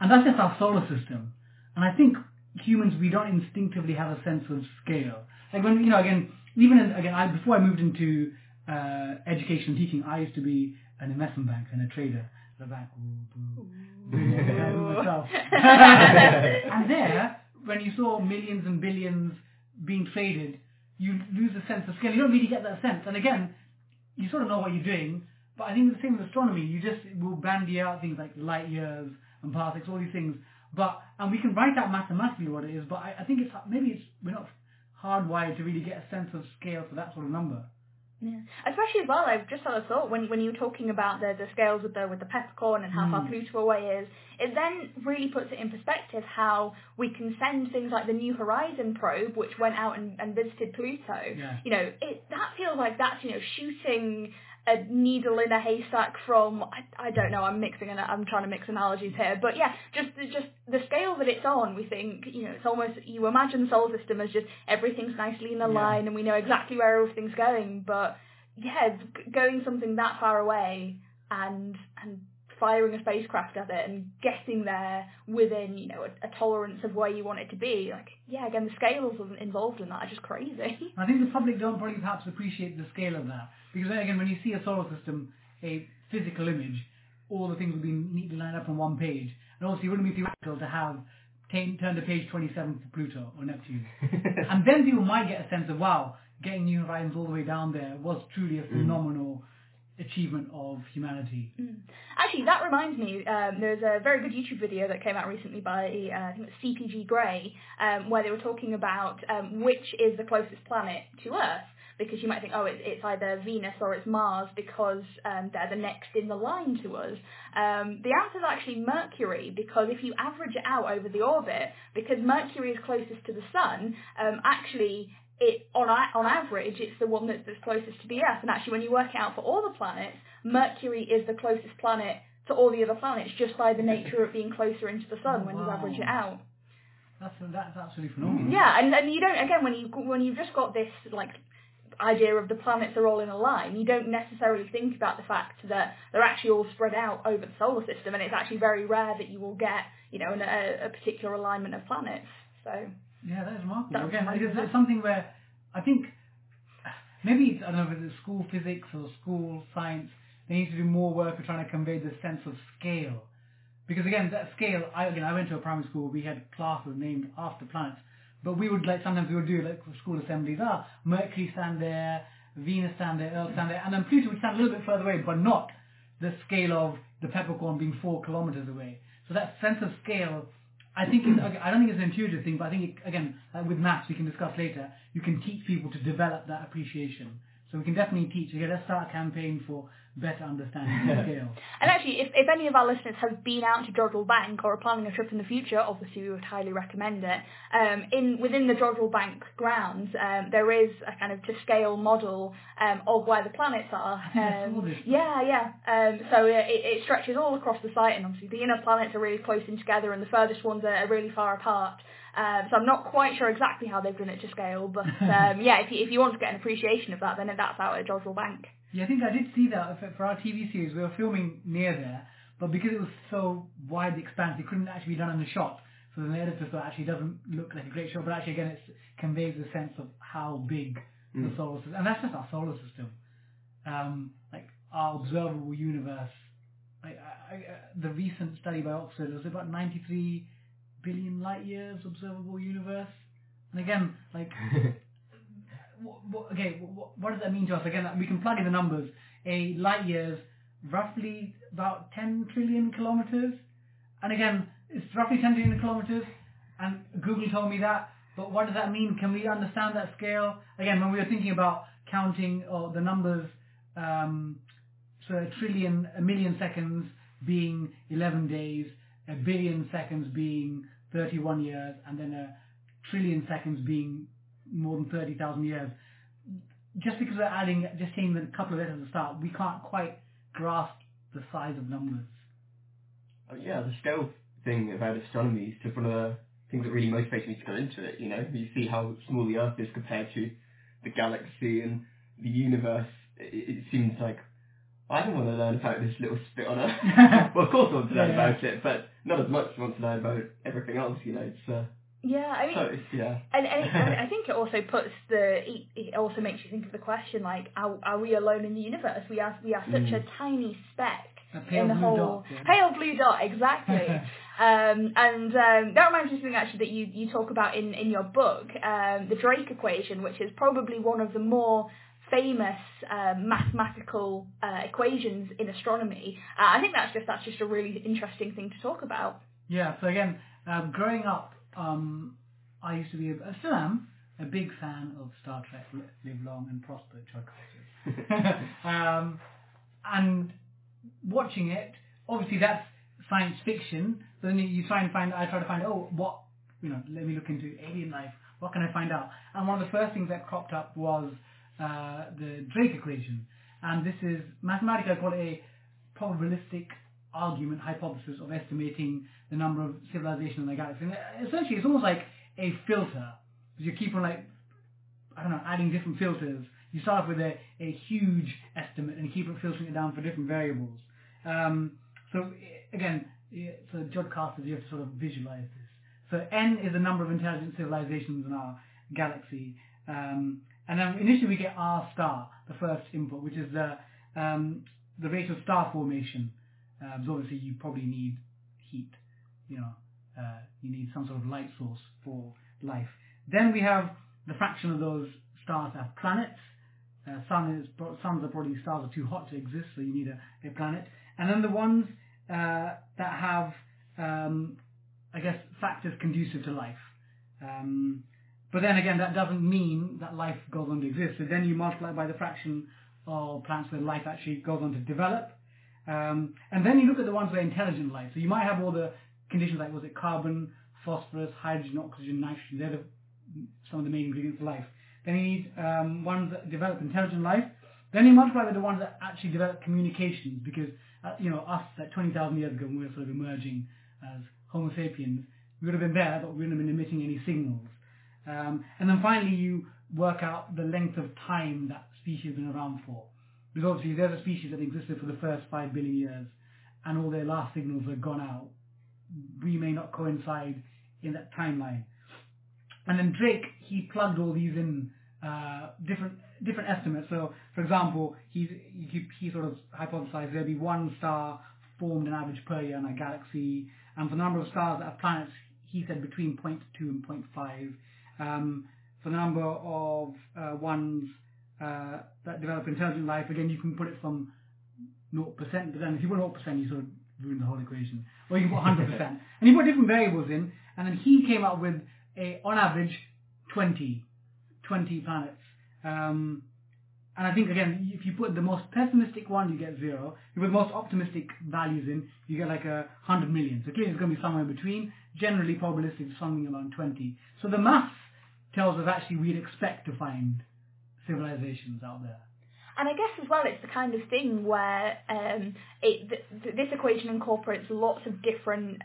And that's just our solar system. And I think humans, we don't instinctively have a sense of scale. Like when, you know, again, even in, again, I, before I moved into uh, education and teaching, I used to be an investment banker and a trader. The bank, ooh, ooh, ooh, myself. And there, when you saw millions and billions being traded, you lose the sense of scale. You don't really get that sense. And again, you sort of know what you're doing, but I think the same with astronomy. You just will bandy out things like light years and parsecs, all these things. But and we can write out mathematically what it is, but I, I think it's maybe it's we're not hardwired to really get a sense of scale for that sort of number. Yeah, especially as well. I've just had a thought when when you were talking about the the scales with the with the peppercorn and how mm. far Pluto away is. It then really puts it in perspective how we can send things like the New Horizon probe, which went out and, and visited Pluto. Yeah. You know, it that feels like that's you know shooting a needle in a haystack from I, I don't know. I'm mixing and I'm trying to mix analogies here, but yeah, just the, just the scale that it's on. We think you know it's almost you imagine the solar system as just everything's nicely in a line, yeah. and we know exactly where everything's going. But yeah, going something that far away and and firing a spacecraft at it and getting there within you know a, a tolerance of where you want it to be. Like yeah, again, the scales involved in that are just crazy. I think the public don't probably perhaps appreciate the scale of that. Because again, when you see a solar system, a physical image, all the things would be neatly lined up on one page. And obviously it wouldn't be theoretical to have t- turn to page twenty-seven for Pluto or Neptune. And then people might get a sense of, wow, getting New Horizons all the way down there was truly a phenomenal mm. achievement of humanity. Mm. Actually, that reminds me, um, there's a very good YouTube video that came out recently by uh, I think it was C P G Grey, um, where they were talking about um, which is the closest planet to Earth. Because you might think, oh, it's either Venus or it's Mars because um, they're the next in the line to us. Um, the answer is actually Mercury, because if you average it out over the orbit, because Mercury is closest to the Sun, um, actually, it on on average, it's the one that's, that's closest to the Earth. And actually, when you work it out for all the planets, Mercury is the closest planet to all the other planets, just by the nature of being closer into the Sun when wow. you average it out. That's, that's absolutely phenomenal. Yeah, and, and you don't, again, when, you, when you've just got this, like, idea of the planets are all in a line, you don't necessarily think about the fact that they're actually all spread out over the solar system, and it's actually very rare that you will get, you know, an, a, a particular alignment of planets. So yeah, that is remarkable. That's Again, amazing. It's something where I think maybe it's, I don't know if it's school physics or school science, they need to do more work of trying to convey the sense of scale. Because again, that scale, I, again, I went to a primary school, we had classes named after planets. But we would, like, sometimes we would do, like, school assemblies, ah, Mercury stand there, Venus stand there, Earth stand there, and then Pluto would stand a little bit further away, but not the scale of the peppercorn being four kilometres away. So that sense of scale, I think, is, I don't think it's an intuitive thing, but I think, it, again, like with maths, we can discuss later, you can teach people to develop that appreciation. So we can definitely teach. Okay, let's start a campaign for better understanding of scale. And actually, if, if any of our listeners have been out to Jodrell Bank or are planning a trip in the future, obviously we would highly recommend it. Um, in within the Jodrell Bank grounds, um, there is a kind of to-scale model um, of where the planets are. Um, yeah, yeah. Um, so it, it stretches all across the site, and obviously the inner planets are really close in together, and the furthest ones are really far apart. Um, so I'm not quite sure exactly how they've done it to scale, but um, yeah, if you, if you want to get an appreciation of that, then that's out at Jodrell Bank. Yeah, I think I did see that for, for our T V series. We were filming near there, but because it was so wide the expanse, it couldn't actually be done in the shot. So the editor thought, actually, doesn't look like a great show, but actually, again, it conveys the sense of how big mm. the solar system, and that's just our solar system, um, like our observable universe. I, I, I, the recent study by Oxford was about ninety-three billion light years observable universe, and again, like, what, what, okay, what, what does that mean to us? Again, we can plug in the numbers. A light year's roughly about ten trillion kilometers, and again. It's roughly ten billion kilometres, and Google told me that, but what does that mean? Can we understand that scale? Again, when we were thinking about counting or the numbers, um, so a trillion, a million seconds being eleven days, a billion seconds being thirty-one years, and then a trillion seconds being more than thirty thousand years. Just because we're adding, just saying a couple of letters at the start, we can't quite grasp the size of numbers. Oh yeah, the scale thing about astronomy is just one of the things that really motivates me to go into it, you know. You see how small the Earth is compared to the galaxy and the universe. It, it seems like, I don't want to learn about this little spit on Earth. Well, of course I want to learn yeah. about it, but not as much as I want to learn about everything else, you know. It's, uh, yeah, I mean, so it's, yeah. and, and, it, and I think it also puts the, it also makes you think of the question, like, are, are we alone in the universe? We are, we are such mm. a tiny speck. A pale in the blue whole dot, yeah. pale blue dot, exactly. um, and um, that reminds me of something actually that you, you talk about in, in your book, um, the Drake equation, which is probably one of the more famous uh, mathematical uh, equations in astronomy. Uh, I think that's just that's just a really interesting thing to talk about. Yeah. So again, um, growing up, um, I used to be, I still am, a big fan of Star Trek: Live Long and Prosper, Chuck. um, and watching it, obviously that's science fiction, so then you try and find, I try to find, oh, what, you know, let me look into alien life, what can I find out? And one of the first things that cropped up was uh, the Drake equation, and this is mathematically, I call it a probabilistic argument, hypothesis of estimating the number of civilizations in the galaxy. And essentially it's almost like a filter, because you keep on, like, I don't know, adding different filters. You start off with a, a huge estimate and keep filtering it down for different variables. Um, so again, so Jodcasters, you have to sort of visualize this. So N is the number of intelligent civilizations in our galaxy. Um, and then initially we get R star, the first input, which is the um, the rate of star formation. Uh, because obviously you probably need heat, you know, uh, you need some sort of light source for life. Then we have the fraction of those stars that have planets. Uh, sun is, suns are probably, stars are too hot to exist, so you need a, a planet. And then the ones uh, that have, um, I guess, factors conducive to life. Um, but then again, that doesn't mean that life goes on to exist. So then you multiply by the fraction of plants where life actually goes on to develop. Um, and then you look at the ones where intelligent life. So you might have all the conditions like, was it carbon, phosphorus, hydrogen, oxygen, nitrogen. They're the, some of the main ingredients of life. Then you need um, ones that develop intelligent life. Then you multiply with the ones that actually develop communications, because uh, you know, us at twenty thousand years ago, when we were sort of emerging as Homo sapiens, we would have been there, but we wouldn't have been emitting any signals. Um, and then finally, you work out the length of time that species has been around for, because obviously they're the species that existed for the first five billion years, and all their last signals have gone out. We may not coincide in that timeline. And then Drake, he plugged all these in uh, different different estimates. So, for example, he, he he sort of hypothesized there'd be one star formed an average per year in a galaxy, and for the number of stars that have planets, he said between zero point two and zero point five. Um, for the number of uh, ones uh, that develop intelligent life, again, you can put it from zero percent, but then if you put zero percent, you sort of ruin the whole equation. Or you can put one hundred percent. And you put different variables in, and then he came up with A, on average, twenty planets. Um, and I think, again, if you put the most pessimistic one, you get zero. If you put the most optimistic values in, you get like a hundred million. So clearly it's going to be somewhere in between. Generally, probabilistic is something around twenty. So the maths tells us actually we'd expect to find civilizations out there. And I guess as well, it's the kind of thing where um, it, th- th- this equation incorporates lots of different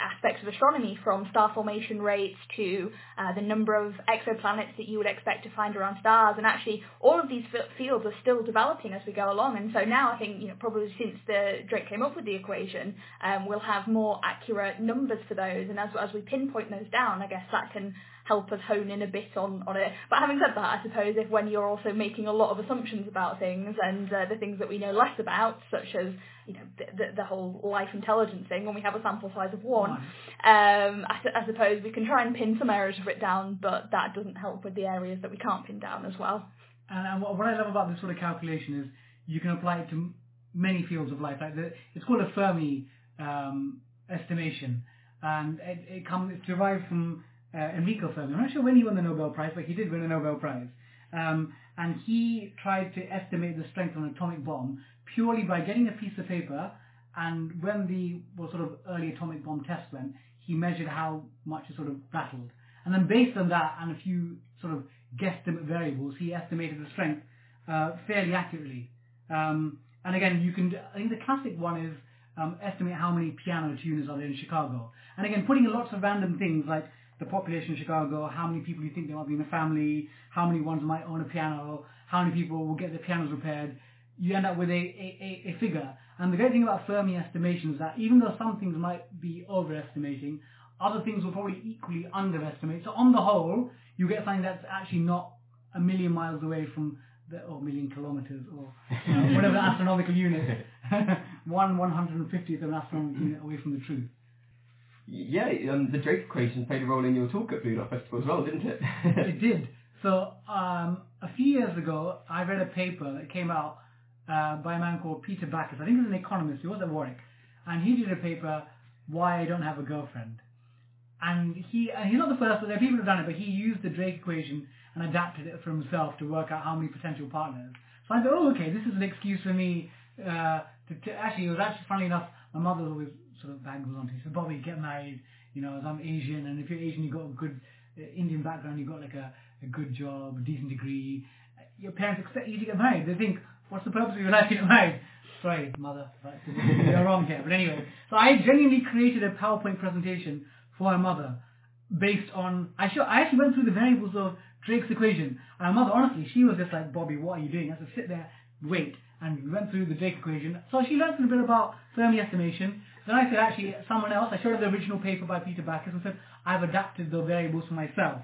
aspects of astronomy, from star formation rates to uh, the number of exoplanets that you would expect to find around stars. And actually, all of these fields are still developing as we go along. And so now I think, you know, probably since the, Drake came up with the equation, um, we'll have more accurate numbers for those. And as, as we pinpoint those down, I guess that can help us hone in a bit on, on it. But having said that, I suppose if when you're also making a lot of assumptions about things and uh, the things that we know less about, such as, you know, the, the, the whole life intelligence thing, when we have a sample size of one, um, I, I suppose we can try and pin some areas of it down, but that doesn't help with the areas that we can't pin down as well. And, and what I love about this sort of calculation is you can apply it to many fields of life. Like the, it's called a Fermi um, estimation, and it, it comes it's derived from Uh, Enrico Fermi. I'm not sure when he won the Nobel Prize, but he did win a Nobel Prize. Um, and he tried to estimate the strength of an atomic bomb purely by getting a piece of paper, and when the well, sort of early atomic bomb test went, he measured how much it sort of rattled. And then based on that and a few sort of guesstimate variables, he estimated the strength uh, fairly accurately. Um, and again, you can, I think the classic one is um, estimate how many piano tuners are there in Chicago. And again, putting in lots of random things like the population of Chicago, how many people you think there might be in a family, how many ones might own a piano, how many people will get their pianos repaired, you end up with a, a, a figure. And the great thing about Fermi estimations is that even though some things might be overestimating, other things will probably equally underestimate. So on the whole, you get something that's actually not a million miles away from, the, or a million kilometres, or you know, whatever the astronomical unit, one one hundred fiftieth of an astronomical unit away from the truth. Yeah, um, the Drake equation played a role in your talk at Blue Dot Festival as well, didn't it? It did. So um, a few years ago, I read a paper that came out uh, by a man called Peter Backus. I think he's an economist. He was at Warwick, and he did a paper, "Why I Don't Have a Girlfriend." And he uh, he's not the first, but there are people who've done it. But he used the Drake equation and adapted it for himself to work out how many potential partners. So I thought, oh, okay, this is an excuse for me uh, to, to actually. It was actually funny enough. My mother was always sort of bangles on to me. So Bobby, get married, you know, as I'm Asian, and if you're Asian, you've got a good uh, Indian background, you've got like a, a good job, a decent degree, your parents expect you to get married. They think, what's the purpose of your life to get married? Sorry, mother, right, you're wrong here. But anyway, so I genuinely created a PowerPoint presentation for my mother based on, I, show, I actually went through the variables of Drake's equation, and my mother, honestly, she was just like, Bobby, what are you doing? I said, sit there, wait. And we went through the Drake equation. So she learned a little bit about Fermi estimation. Then I said, actually, someone else, I showed her the original paper by Peter Backus and said, I've adapted the variables for myself.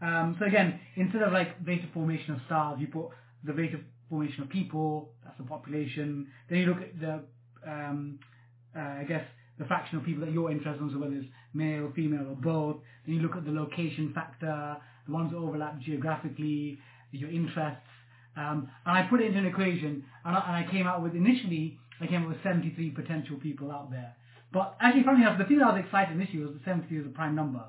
Um, so again, instead of like rate of formation of stars, you put the rate of formation of people, that's the population. Then you look at the, um, uh, I guess, the fraction of people that you're interested in, so whether it's male, female, or both. Then you look at the location factor, the ones that overlap geographically, your interests. Um, and I put it into an equation, and I, and I came out with, initially, I came up with seventy-three potential people out there. But actually, funnily enough, the thing that I was excited initially was that seventy-three is a prime number.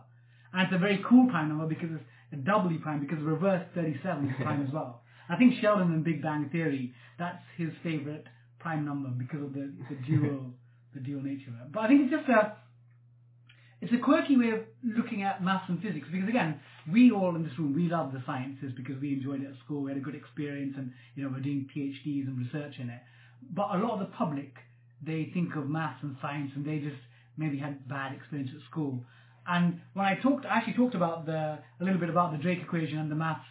And it's a very cool prime number because it's a doubly prime, because reverse thirty-seven is prime as well. I think Sheldon in Big Bang Theory, that's his favourite prime number because of the, the dual the dual nature of it. But I think it's just a, it's a quirky way of looking at maths and physics, because again, we all in this room, we love the sciences because we enjoyed it at school, we had a good experience, and you know, we're doing PhDs and research in it. But a lot of the public, they think of maths and science, and they just maybe had bad experience at school. And when I talked, I actually talked about the a little bit about the Drake equation and the maths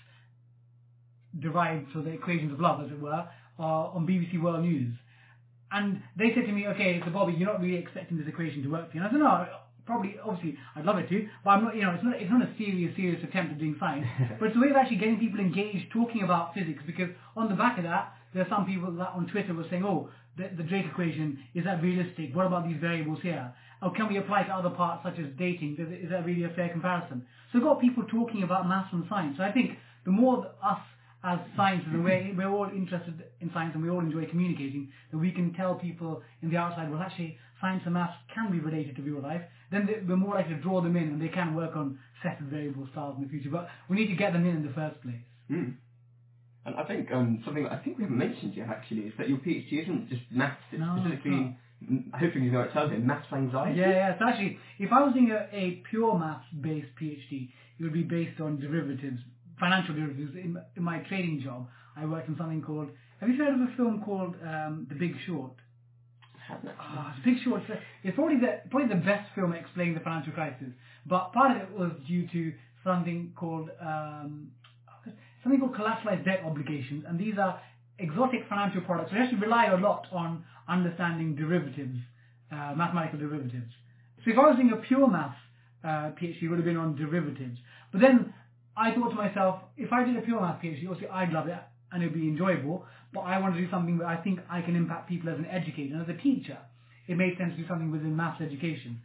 derived, so the equations of love, as it were, uh, on B B C World News. And they said to me, okay, so Bobby, you're not really expecting this equation to work for you. And I said, no, probably, obviously, I'd love it to, but I'm not, you know, it's not, it's not a serious, serious attempt at doing science, but it's a way of actually getting people engaged talking about physics, because on the back of that, there are some people that on Twitter were saying, oh, the, the Drake equation, is that realistic? What about these variables here? Or can we apply to other parts such as dating? Is, is that really a fair comparison? So it got people talking about maths and science. So I think the more us as scientists, and we're, we're all interested in science and we all enjoy communicating, that we can tell people in the outside, well, actually, science and maths can be related to real life, then they, we're more likely to draw them in and they can work on set of variable styles in the future. But we need to get them in in the first place. Mm. And I think um, something I think we haven't mentioned yet, actually, is that your PhD isn't just maths, it's no, specifically, hoping you know what it tells you, maths anxiety. Yeah, yeah, so actually, if I was doing a, a pure maths-based PhD, it would be based on derivatives, financial derivatives. In, in my trading job, I worked on something called, have you heard of a film called um, The Big Short? hasn't it? Oh, it's picture it's probably the probably the best film explaining the financial crisis. But part of it was due to something called um, something called collateralized debt obligations, and these are exotic financial products. We actually rely a lot on understanding derivatives, uh, mathematical derivatives. So if I was doing a pure math uh, PhD, it would have been on derivatives. But then I thought to myself, if I did a pure math PhD, obviously I'd love it and it'd be enjoyable, but I want to do something where I think I can impact people as an educator. And as a teacher, it made sense to do something within maths education.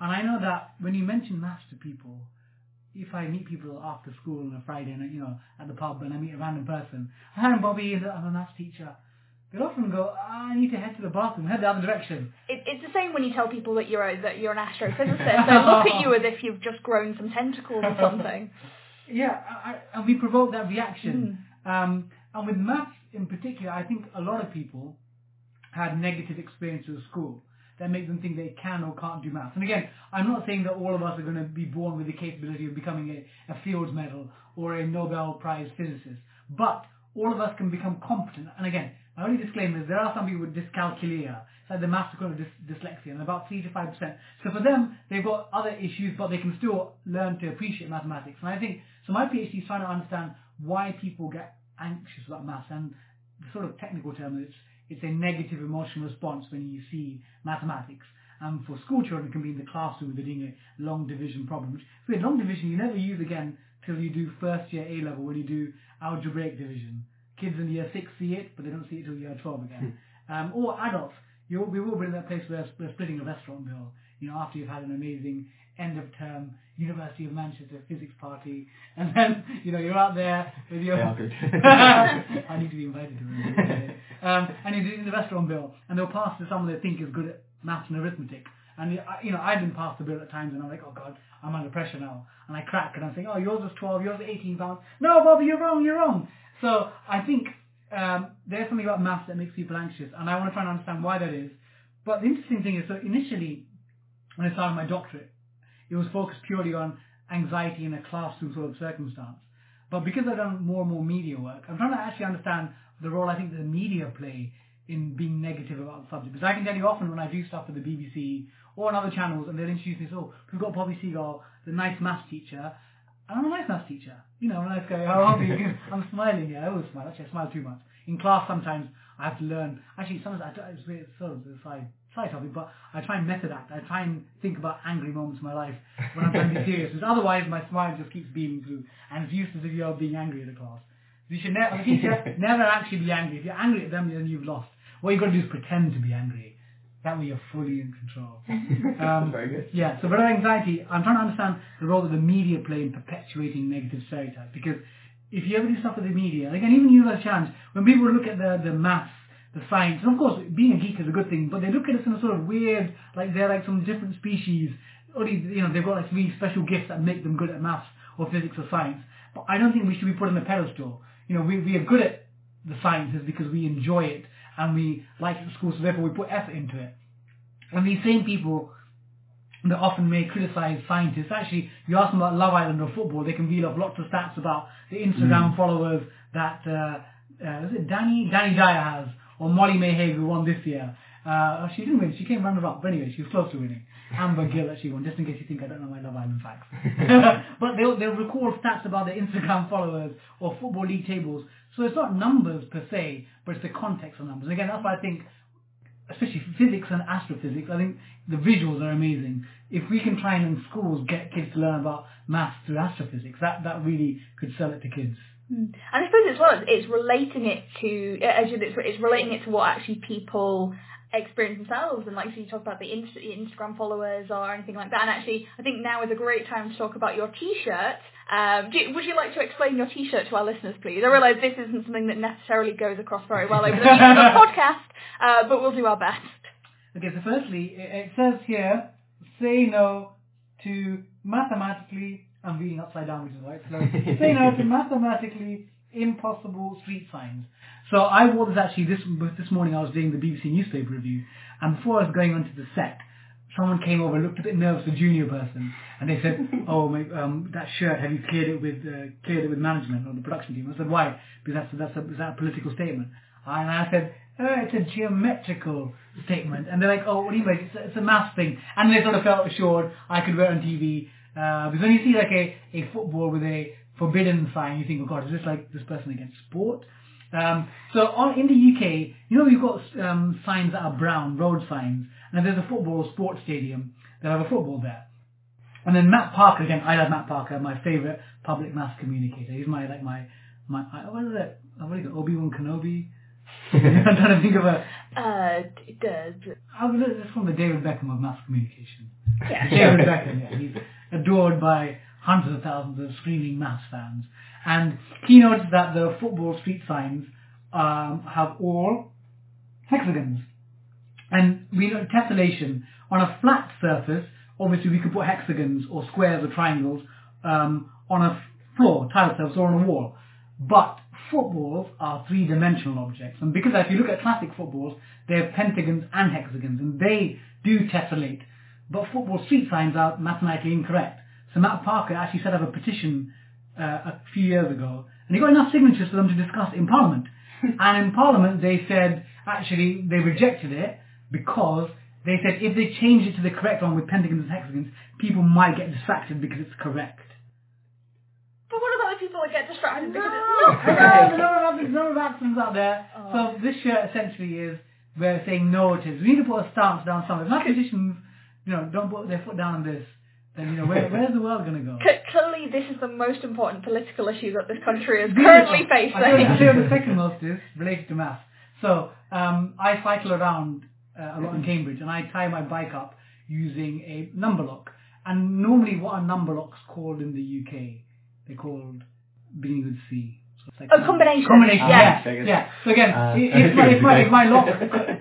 And I know that when you mention maths to people, if I meet people after school on a Friday, and you know, at the pub, and I meet a random person, hi, I'm Bobby, I'm a maths teacher, they'll often go, I need to head to the bathroom, head the other direction. It, it's the same when you tell people that you're a, that you're an astrophysicist. They look at you as if you've just grown some tentacles or something. Yeah, I, I, and we provoke that reaction. Mm. Um, and with maths in particular, I think a lot of people had negative experiences at school that make them think they can or can't do maths. And again, I'm not saying that all of us are going to be born with the capability of becoming a, a Fields Medal or a Nobel Prize physicist, but all of us can become competent. And again, my only disclaimer is there are some people with dyscalculia, it's like the maths equivalent of dys- dyslexia, and about three to five percent. So for them, they've got other issues, but they can still learn to appreciate mathematics. And I think, so my PhD is trying to understand why people get anxious about maths, and the sort of technical term is it's a negative emotional response when you see mathematics. And um, for school children, it can be in the classroom, they're doing a long division problem. Which, with long division, you never use again till you do first year A level when you do algebraic division. Kids in year six see it, but they don't see it till year twelve again. um, or adults, you we will be in that place where we're splitting a restaurant bill. You know, after you've had an amazing end of term University of Manchester physics party, and then you know you're out there with your I need to be invited to it. Um, and you're doing the restaurant bill, and they'll pass to someone they think is good at maths and arithmetic. And you know, I've been passed the bill at times, and I'm like, oh god, I'm under pressure now, and I crack, and I'm saying, oh, yours is twelve, yours is eighteen pounds. No, Bobby, you're wrong, you're wrong. So I think um, there's something about maths that makes people anxious, and I want to try and understand why that is. But the interesting thing is, so initially when I started my doctorate, it was focused purely on anxiety in a classroom sort of circumstance. But because I've done more and more media work, I'm trying to actually understand the role I think the media play in being negative about the subject. Because I can tell you often when I do stuff for the B B C or on other channels, and they'll introduce me, oh, we've got Bobby Seagull, the nice maths teacher. And I'm a nice maths teacher. You know, I'm like, okay, how are you? I'm smiling. Yeah, I always smile. Actually, I smile too much. In class, sometimes I have to learn. Actually, sometimes I don't, it's sort of the side. Topic, but I try and method act. I try and think about angry moments in my life when I'm trying to be serious, because otherwise my smile just keeps beaming through, and it's useless if you're being angry at a class. You should never, as a teacher, never actually be angry. If you're angry at them, then you've lost. What you've got to do is pretend to be angry. That way you're fully in control. Um, Very good. Yeah, so for anxiety, I'm trying to understand the role that the media play in perpetuating negative stereotypes, because if you ever do stuff with the media, like, and even University Challenge, when people look at the, the maths, the science, and of course being a geek is a good thing, but they look at us in a sort of weird, like they're like some different species, only, you know, they've got like really special gifts that make them good at maths or physics or science. But I don't think we should be put on a pedestal. You know, we, we are good at the sciences because we enjoy it and we like it at school, so therefore we put effort into it. And these same people that often may criticise scientists, actually, you ask them about Love Island or football, they can reel off lots of stats about the Instagram mm. followers that, uh, uh, is it Danny? Danny Dyer has. Or Molly Mayhew, who won this year. Uh, she didn't win. She came runner-up. But anyway, she was close to winning. Amber Gill actually won, just in case you think I don't know my Love Island facts. But they'll, they'll record stats about their Instagram followers or football league tables. So it's not numbers per se, but it's the context of numbers. And again, that's why I think, especially physics and astrophysics, I think the visuals are amazing. If we can try and in schools get kids to learn about maths through astrophysics, that, that really could sell it to kids. And I suppose as well, it's relating it to, as you, it's relating it to what actually people experience themselves, and like so you talk about the Instagram followers or anything like that. And actually, I think now is a great time to talk about your T-shirt. Um, do, would you like to explain your T-shirt to our listeners, please? I realise this isn't something that necessarily goes across very well over the podcast, uh, but we'll do our best. Okay, so firstly, it says here, say no to mathematically. I'm reading upside down, which is right. So, say no to mathematically impossible street signs. So I wore this actually this this morning. I was doing the B B C newspaper review, and before I was going onto the set, someone came over, looked a bit nervous, a junior person, and they said, "Oh, my, um, that shirt. Have you cleared it with uh, cleared it with management or the production team?" I said, "Why?" Because that's that's a, is that a political statement. And I said, oh, it's a geometrical statement. And they're like, oh, what do you mean? It's a, it's a math thing. And they sort of felt assured I could wear it on T V. Uh, because when you see like a, a football with a forbidden sign, you think, oh God, is this like this person against sport? Um, so on, in the U K, you know, we've got um, signs that are brown, road signs. And there's a football sports stadium that have a football there. And then Matt Parker, again, I love Matt Parker, my favourite public mass communicator. He's my, like, my, my, what is that? What do you call Obi-Wan Kenobi? I'm trying to think of a... Uh, it does. I was, that's from the David Beckham of mass communication. Yeah. David Beckham, yeah. He's adored by hundreds of thousands of screaming mass fans. And he notes that the football street signs um, have all hexagons. And we know tessellation on a flat surface. Obviously, we could put hexagons or squares or triangles um, on a floor, tile surface, or on a wall. But footballs are three-dimensional objects. And because if you look at classic footballs, they have pentagons and hexagons, and they do tessellate. But football street signs are mathematically incorrect. So Matt Parker actually set up a petition uh, a few years ago, and he got enough signatures for them to discuss in Parliament. And in Parliament, they said, actually, they rejected it because... they said if they change it to the correct one with pentagons and hexagons, people might get distracted because it's correct. But what about the people that get distracted because no, it's not correct? No, there's no, no, no, no accidents out there. Oh. So this shirt essentially is, we're saying no it is. We need to put a stance down somewhere. If mathematicians, you know, don't put their foot down on this, then, you know, where, where's the world going to go? C- clearly this is the most important political issue that this country is currently facing. I think the second most is related to math. So um, I cycle around Uh, a lot in Cambridge, and I tie my bike up using a number lock. And normally, what are number locks called in the U K? They're called beginning with C. So it's like oh, combination. Combination, uh, yeah. Yeah. yeah. So again, uh, if, my, if, my, if my lock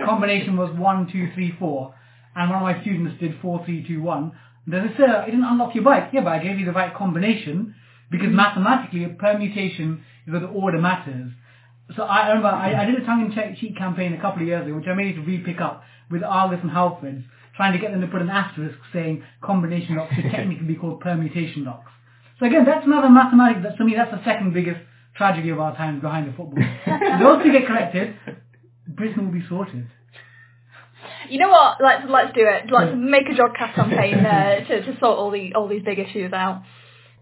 combination was one, two, three, four, and one of my students did four, three, two, one, then they said, it didn't unlock your bike. Yeah, but I gave you the right combination, because mathematically, a permutation is where the order matters. So I remember I, I did a tongue-in-cheek campaign a couple of years ago, which I made to re-pick up with Argus and Halfords, trying to get them to put an asterisk saying combination locks should technically be called permutation locks. So again, that's another mathematics. That, to me, that's the second biggest tragedy of our times behind the football. Those two get corrected, Britain will be sorted. You know what? Let's let's do it. Let's make a Jodcast campaign uh, to to sort all the all these big issues out.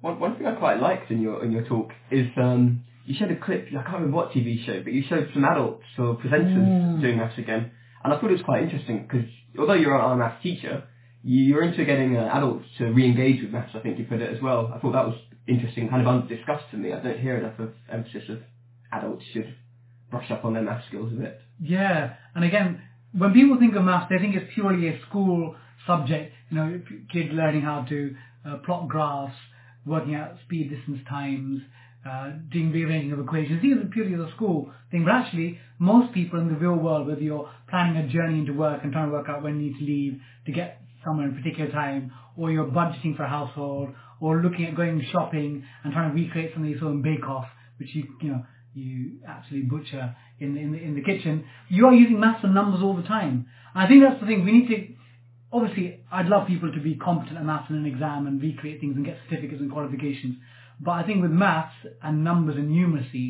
One one thing I quite liked in your in your talk is. Um, You showed a clip, I can't remember what T V show, but you showed some adults or presenters mm. doing maths again. And I thought it was quite interesting, because although you're a maths teacher, you're into getting uh, adults to re-engage with maths, I think you put it as well. I thought that was interesting, kind of undiscussed to me. I don't hear enough of emphasis of adults should brush up on their maths skills a bit. Yeah, and again, when people think of maths, they think it's purely a school subject, you know, kids learning how to uh, plot graphs, working out speed, distance, times, Uh, doing rearranging of equations. These are purely the school thing, but actually most people in the real world, whether you're planning a journey into work and trying to work out when you need to leave to get somewhere in a particular time, or you're budgeting for a household, or looking at going shopping and trying to recreate something you saw in Bake Off, which you you know you absolutely butcher in, in, in the kitchen, you are using maths and numbers all the time. And I think that's the thing. We need to, obviously I'd love people to be competent at maths in an exam and recreate things and get certificates and qualifications. But I think with maths and numbers and numeracy,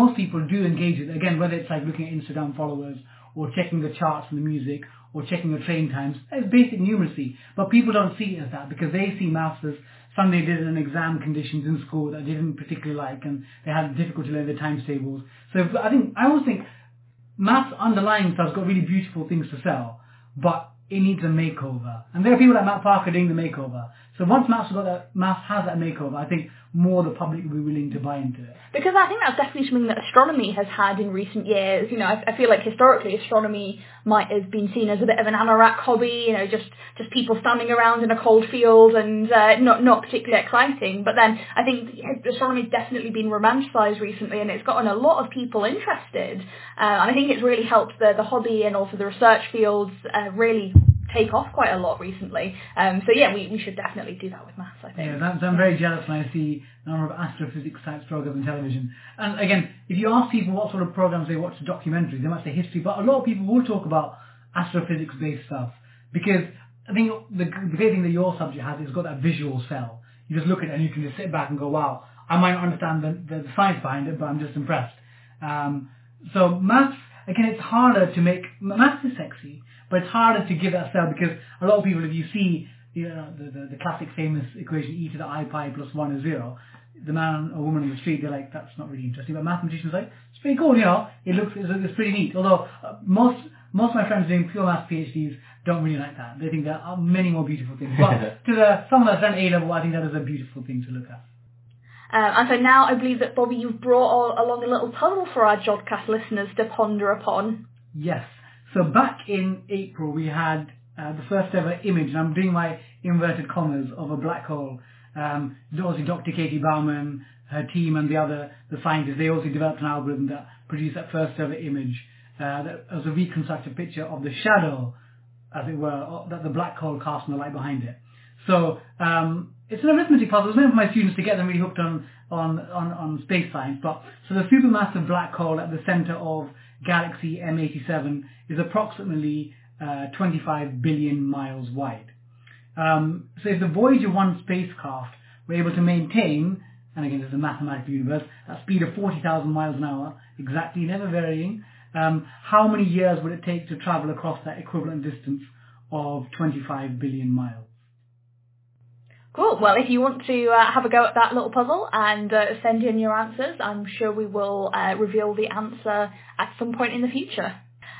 most people do engage with it. Again, whether it's like looking at Instagram followers or checking the charts and the music or checking the train times, it's basic numeracy. But people don't see it as that, because they see maths as something they did in exam conditions in school that they didn't particularly like, and they had difficulty learning the times tables. So I think I always think maths underlying stuff's got really beautiful things to sell, but it needs a makeover. And there are people like Matt Parker doing the makeover. So once Maths has got that, Maths has that makeover, I think more the public will be willing to buy into it. Because I think that's definitely something that astronomy has had in recent years. You know, I, I feel like historically astronomy might have been seen as a bit of an anorak hobby. You know, just, just people standing around in a cold field and uh, not not particularly exciting. But then I think astronomy's definitely been romanticised recently, and it's gotten a lot of people interested. Uh, and I think it's really helped the the hobby and also the research fields uh, really take off quite a lot recently. Um, so yeah, we, we should definitely do that with maths, I think. Yeah, that's, I'm very jealous when I see a number of astrophysics type programmes on television. And again, if you ask people what sort of programmes they watch, documentaries, they might say history, but a lot of people will talk about astrophysics-based stuff, because I think the, the great thing that your subject has is it's got that visual sell. You just look at it and you can just sit back and go, wow, I might not understand the, the science behind it, but I'm just impressed. Um, so maths, Again, it's harder to make maths is sexy, but it's harder to give it a sell because a lot of people, if you see you know, the, the, the classic famous equation e to the I pi plus one is zero, the man or woman on the street, they're like, that's not really interesting. But mathematicians are like, it's pretty cool, you know, it looks, it's, it's pretty neat. Although uh, most most of my friends doing pure maths PhDs don't really like that. They think there are many more beautiful things. But to the someone that's done A-level, I think that is a beautiful thing to look at. Um, and so now I believe that, Bobby, you've brought all, along a little puzzle for our Jodcast listeners to ponder upon. Yes. So back in April, we had uh, the first ever image, and I'm doing my inverted commas, of a black hole. Um, obviously, Doctor Katie Bauman, her team, and the other the scientists, they also developed an algorithm that produced that first ever image uh, that was a reconstructed picture of the shadow, as it were, that the black hole casts on the light behind it. So um, it's an arithmetic puzzle. It's meant for my students to get them really hooked on on, on, on space science. But so the supermassive black hole at the centre of galaxy M eighty-seven is approximately uh, twenty-five billion miles wide. Um, so if the Voyager one spacecraft were able to maintain, and again this is a mathematical universe, a speed of forty thousand miles an hour, exactly, never varying, um, how many years would it take to travel across that equivalent distance of twenty-five billion miles? Cool. Well, if you want to uh, have a go at that little puzzle and uh, send in your answers, I'm sure we will uh, reveal the answer at some point in the future.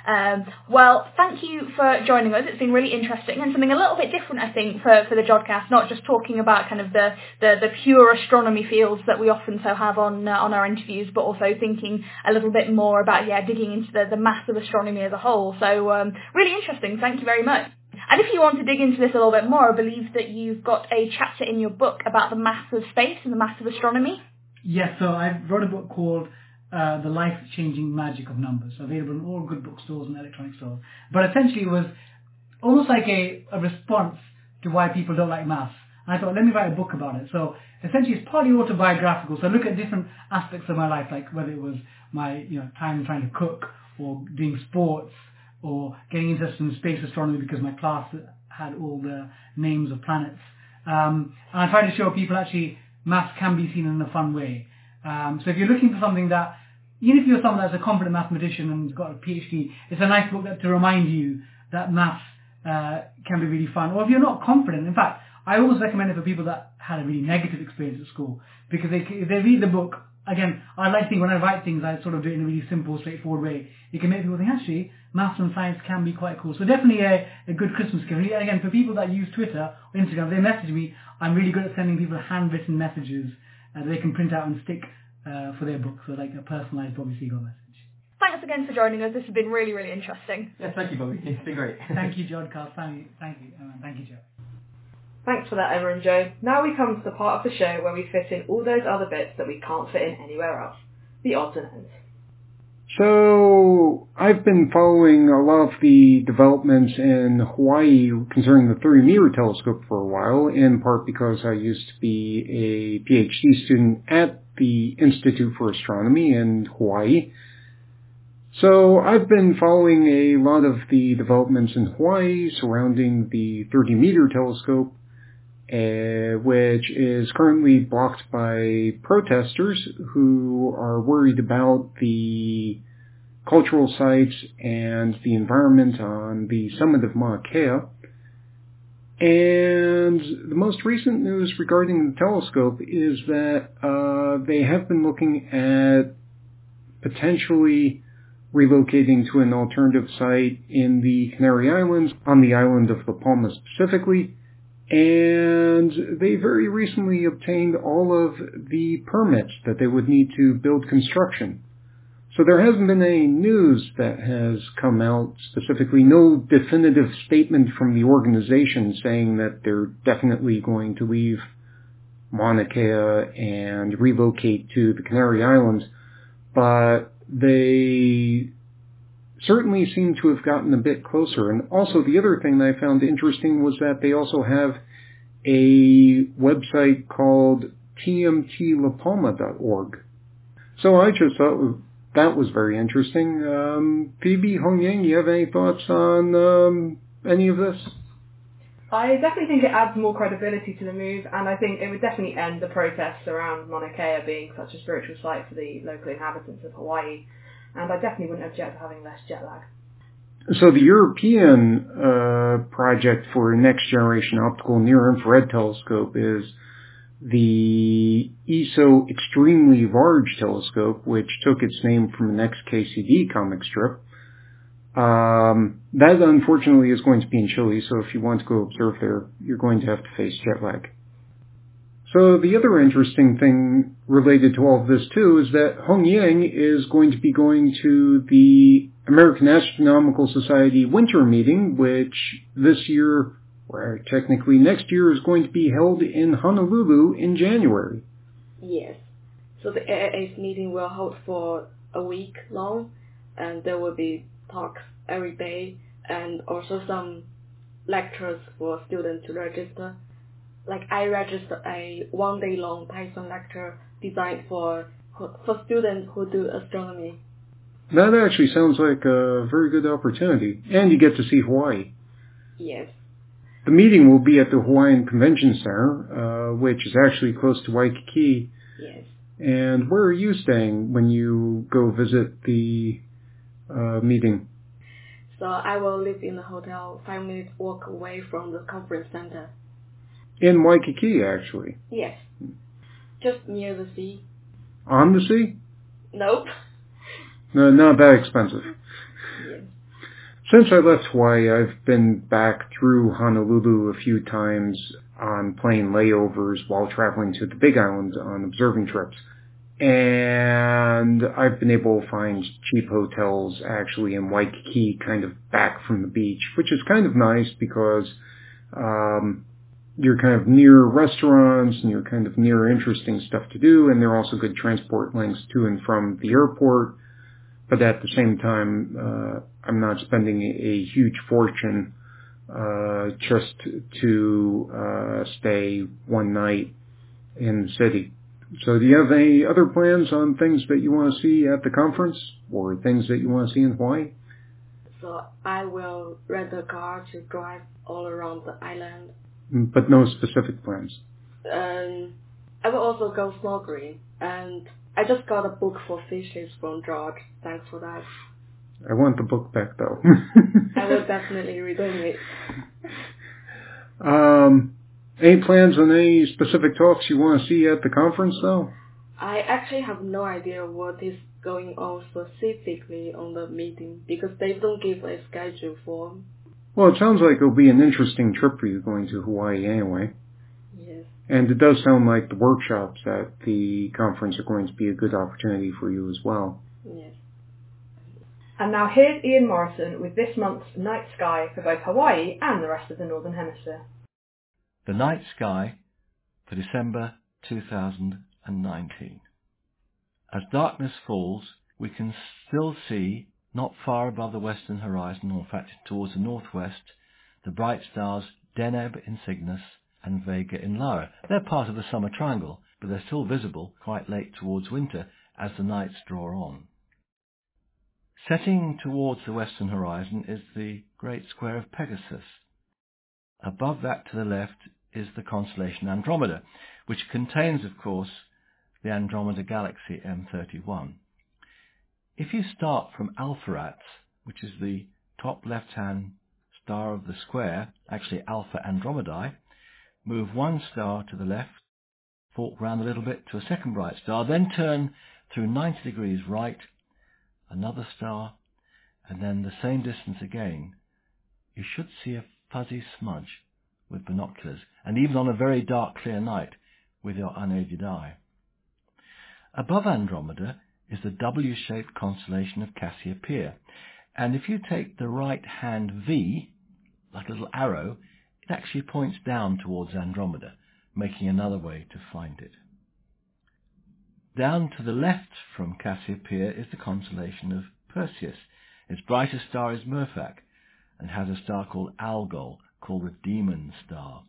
Um, well, thank you for joining us. It's been really interesting and something a little bit different, I think, for, for the Jodcast, not just talking about kind of the, the, the pure astronomy fields that we often so have on uh, on our interviews, but also thinking a little bit more about, yeah, digging into the, the math of astronomy as a whole. So um, really interesting. Thank you very much. And if you want to dig into this a little bit more, I believe that you've got a chapter in your book about the math of space and the math of astronomy. Yes, so I wrote a book called Uh, The Life-Changing Magic of Numbers, available in all good bookstores and electronic stores. But essentially it was almost like a, a response to why people don't like maths. And I thought, let me write a book about it. So essentially it's partly autobiographical. So I look at different aspects of my life, like whether it was my you know time trying to cook or doing sports or getting interested in space astronomy because my class had all the names of planets. Um, and I try to show people actually maths can be seen in a fun way. Um, so if you're looking for something that, even if you're someone that's a competent mathematician and has got a PhD, it's a nice book that, to remind you that maths uh, can be really fun. Or if you're not confident, in fact, I always recommend it for people that had a really negative experience at school, because they, if they read the book, again, I like to think when I write things, I sort of do it in a really simple, straightforward way. It can make people think, actually, maths and science can be quite cool. So definitely a, a good Christmas gift. And again, for people that use Twitter or Instagram, they message me. I'm really good at sending people handwritten messages that they can print out and stick Uh, for their book, so like a personalised Bobby Seagull message. Thanks again for joining us. This has been really, really interesting. Yes, thank you, Bobby. It's been great. Thank you, John, Carl. Thank you, thank you, Emma. Thank you, Joe. Thanks for that, Emma and Joe. Now we come to the part of the show where we fit in all those other bits that we can't fit in anywhere else, the odds and ends. So I've been following a lot of the developments in Hawaii concerning the three meter telescope for a while, in part because I used to be a PhD student at the Institute for Astronomy in Hawaii. So I've been following a lot of the developments in Hawaii surrounding the thirty meter telescope, uh, which is currently blocked by protesters who are worried about the cultural sites and the environment on the summit of Mauna Kea. And the most recent news regarding the telescope is that uh, they have been looking at potentially relocating to an alternative site in the Canary Islands, on the island of La Palma specifically, and they very recently obtained all of the permits that they would need to build construction. So there hasn't been any news that has come out specifically, no definitive statement from the organization saying that they're definitely going to leave Mauna Kea and relocate to the Canary Islands, but they certainly seem to have gotten a bit closer. And also the other thing that I found interesting was that they also have a website called t m t la palma dot org. So I just thought that was very interesting. Um, Phoebe, Hongyang, you have any thoughts on um, any of this? I definitely think it adds more credibility to the move, and I think it would definitely end the protests around Mauna Kea being such a spiritual site for the local inhabitants of Hawaii. and I definitely wouldn't object to having less jet lag. So the European uh, project for Next Generation Optical Near-Infrared Telescope is the E S O Extremely Large Telescope, which took its name from the next K C D comic strip. Um, that, unfortunately, is going to be in Chile, so if you want to go observe there, you're going to have to face jet lag. So the other interesting thing related to all of this, too, is that Hong Yang is going to be going to the American Astronomical Society winter meeting, which this year, or technically next year, is going to be held in Honolulu in January. Yes. So the A A S meeting will hold for a week long, and there will be talks every day, and also some lectures for students to register. Like, I registered a one-day-long Python lecture designed for for students who do astronomy. That actually sounds like a very good opportunity. And you get to see Hawaii. Yes. The meeting will be at the Hawaiian Convention Center, uh, which is actually close to Waikiki. Yes. And where are you staying when you go visit the uh, meeting? So I will live in a hotel five minutes walk away from the conference center. In Waikiki, actually. Yes. Just near the sea. On the sea? Nope. No, not that expensive. Yes. Since I left Hawaii, I've been back through Honolulu a few times on plane layovers while traveling to the Big Island on observing trips. And I've been able to find cheap hotels, actually, in Waikiki, kind of back from the beach, which is kind of nice because um you're kind of near restaurants and you're kind of near interesting stuff to do, and there are also good transport links to and from the airport. But at the same time, uh, I'm not spending a huge fortune uh, just to uh, stay one night in the city. So do you have any other plans on things that you want to see at the conference or things that you want to see in Hawaii? So I will rent a car to drive all around the island. But no specific plans. Um, I will also go snorkeling, and I just got a book for fishes from George. Thanks for that. I want the book back, though. I will definitely read it. Um, any plans on any specific talks you want to see at the conference, though? I actually have no idea what is going on specifically on the meeting, because they don't give a schedule for. Well, it sounds like it'll be an interesting trip for you going to Hawaii anyway. Yes. And it does sound like the workshops at the conference are going to be a good opportunity for you as well. Yes. And now here's Ian Morrison with this month's night sky for both Hawaii and the rest of the Northern Hemisphere. The night sky for December two thousand nineteen. As darkness falls, we can still see, not far above the western horizon, or in fact towards the northwest, the bright stars Deneb in Cygnus and Vega in Lyra. They're part of the summer triangle, but they're still visible quite late towards winter as the nights draw on. Setting towards the western horizon is the great square of Pegasus. Above that to the left is the constellation Andromeda, which contains, of course, the Andromeda Galaxy M thirty-one. If you start from Alpherat, which is the top left-hand star of the square, actually Alpha Andromedae, move one star to the left, fork round a little bit to a second bright star, then turn through ninety degrees right, another star, and then the same distance again, you should see a fuzzy smudge with binoculars, and even on a very dark, clear night with your unaided eye. Above Andromeda is the W-shaped constellation of Cassiopeia. And if you take the right-hand V, like a little arrow, it actually points down towards Andromeda, making another way to find it. Down to the left from Cassiopeia is the constellation of Perseus. Its brightest star is Murphach, and has a star called Algol, called the Demon Star,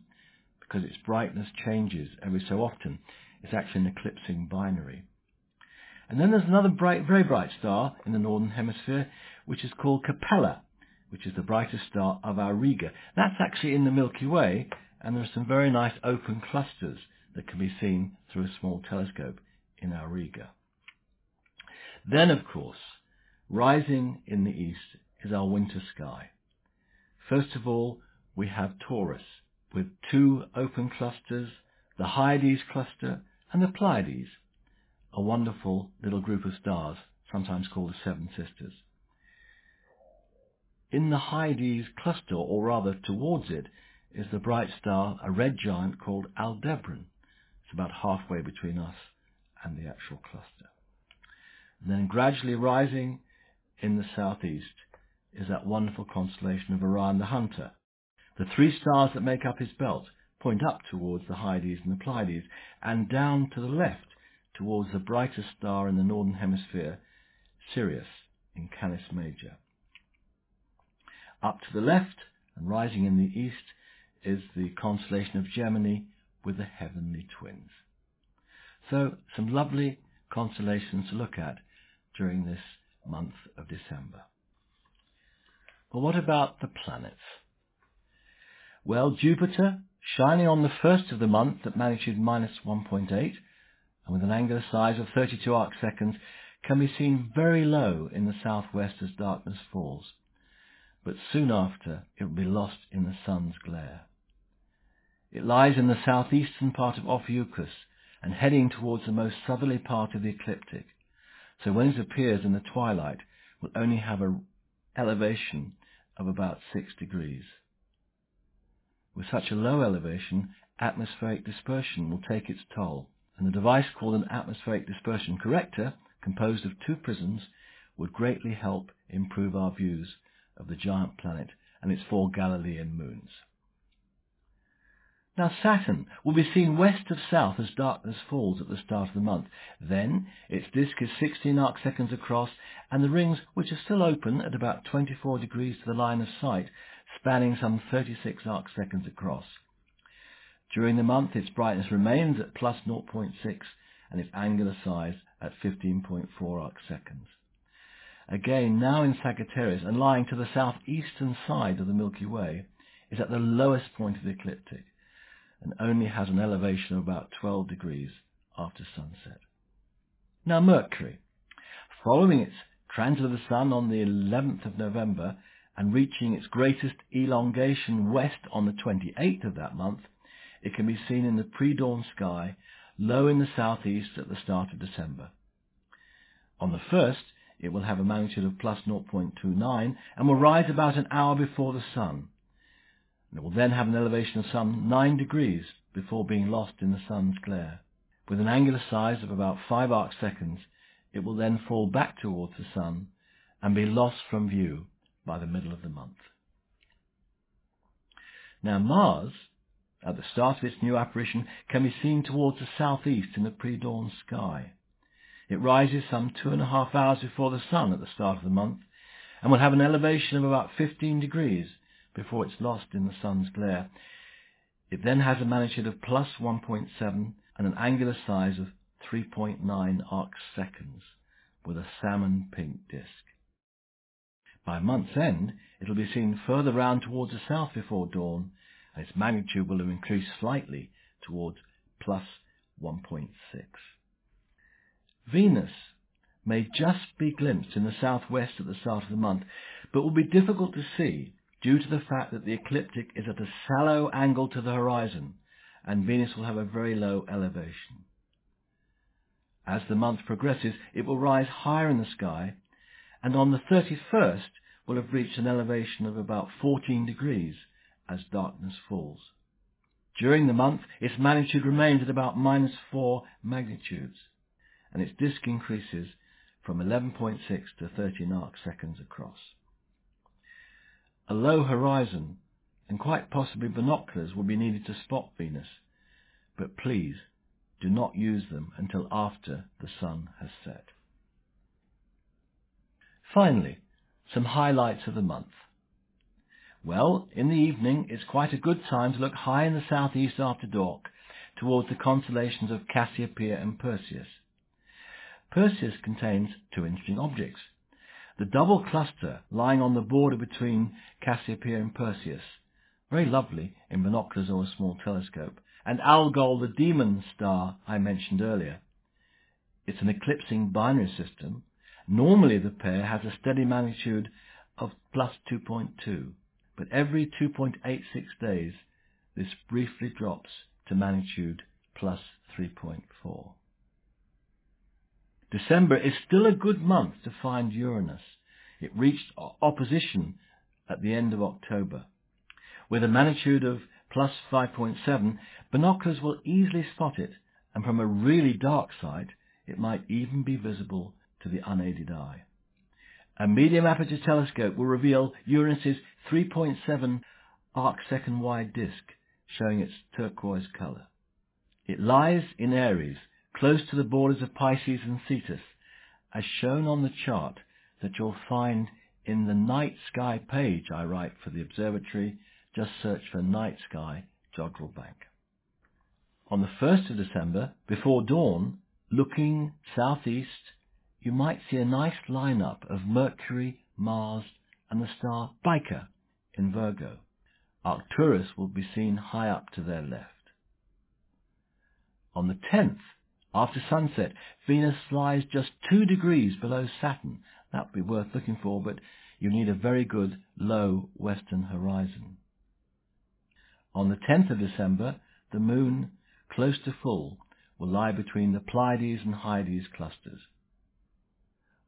because its brightness changes every so often. It's actually an eclipsing binary. And then there's another bright, very bright star in the Northern Hemisphere, which is called Capella, which is the brightest star of Auriga. That's actually in the Milky Way, and there are some very nice open clusters that can be seen through a small telescope in Auriga. Then, of course, Rising in the east is our winter sky. First of all, we have Taurus, with two open clusters, the Hyades cluster and the Pleiades, a wonderful little group of stars, sometimes called the Seven Sisters. In the Hyades cluster, or rather towards it, is the bright star, a red giant called Aldebaran. It's about halfway between us and the actual cluster. And then gradually rising in the southeast is that wonderful constellation of Orion the Hunter. The three stars that make up his belt point up towards the Hyades and the Pleiades, and down to the left towards the brightest star in the northern hemisphere, Sirius in Canis Major. Up to the left and rising in the east is the constellation of Gemini with the heavenly twins. So some lovely constellations to look at during this month of December. But what about the planets? Well, Jupiter, shining on the first of the month at magnitude minus one point eight, and with an angular size of thirty-two arcseconds, can be seen very low in the southwest as darkness falls, but soon after it will be lost in the sun's glare. It lies in the southeastern part of Ophiuchus and heading towards the most southerly part of the ecliptic, so when it appears in the twilight it will only have an elevation of about six degrees. With such a low elevation, atmospheric dispersion will take its toll, and the device called an atmospheric dispersion corrector, composed of two prisms, would greatly help improve our views of the giant planet and its four Galilean moons. Now Saturn will be seen west of south as darkness falls at the start of the month. Then its disk is sixteen arcseconds across, and the rings, which are still open at about twenty-four degrees to the line of sight, spanning some thirty-six arcseconds across. During the month its brightness remains at plus zero point six and its angular size at fifteen point four arcseconds. Again, now in Sagittarius and lying to the southeastern side of the Milky Way, is at the lowest point of the ecliptic and only has an elevation of about twelve degrees after sunset. Now Mercury, following its transit of the Sun on the eleventh of November and reaching its greatest elongation west on the twenty-eighth of that month, it can be seen in the pre-dawn sky, low in the southeast at the start of December. On the first, it will have a magnitude of plus zero point two nine and will rise about an hour before the sun. It will then have an elevation of some nine degrees before being lost in the sun's glare. With an angular size of about five arcseconds, it will then fall back towards the sun and be lost from view by the middle of the month. Now Mars, at the start of its new apparition, can be seen towards the southeast in the pre-dawn sky. It rises some two and a half hours before the sun at the start of the month and will have an elevation of about fifteen degrees before it's lost in the sun's glare. It then has a magnitude of plus one point seven and an angular size of three point nine arcseconds with a salmon pink disk. By month's end, it'll be seen further round towards the south before dawn, and its magnitude will increase slightly towards plus one point six. Venus may just be glimpsed in the southwest at the start of the month, but will be difficult to see due to the fact that the ecliptic is at a sallow angle to the horizon, and Venus will have a very low elevation. As the month progresses, it will rise higher in the sky, and on the thirty-first will have reached an elevation of about fourteen degrees as darkness falls. During the month, its magnitude remains at about minus four magnitudes, and its disk increases from eleven point six to thirteen arcseconds across. A low horizon and quite possibly binoculars will be needed to spot Venus, but please do not use them until after the sun has set. Finally, some highlights of the month. Well, in the evening it's quite a good time to look high in the southeast after dark towards the constellations of Cassiopeia and Perseus. Perseus contains two interesting objects. The double cluster lying on the border between Cassiopeia and Perseus, very lovely in binoculars or a small telescope, and Algol, the demon star I mentioned earlier. It's an eclipsing binary system, Normally the pair has a steady magnitude of plus two point two, but every two point eight six days this briefly drops to magnitude plus three point four. December is still a good month to find Uranus. It reached opposition at the end of October. With a magnitude of plus five point seven, binoculars will easily spot it, and from a really dark side, it might even be visible to the unaided eye. A medium aperture telescope will reveal Uranus's three point seven arc-second wide disk, showing its turquoise colour. It lies in Aries, close to the borders of Pisces and Cetus, as shown on the chart that you'll find in the night sky page I write for the observatory. Just search for night sky Jodrell Bank. On the first of December, before dawn, looking southeast, you might see a nice lineup of Mercury, Mars and the star Baker in Virgo. Arcturus will be seen high up to their left. On the tenth, after sunset, Venus lies just two degrees below Saturn. That would be worth looking for, but you need a very good low western horizon. On the tenth of December, the moon, close to full, will lie between the Pleiades and Hyades clusters.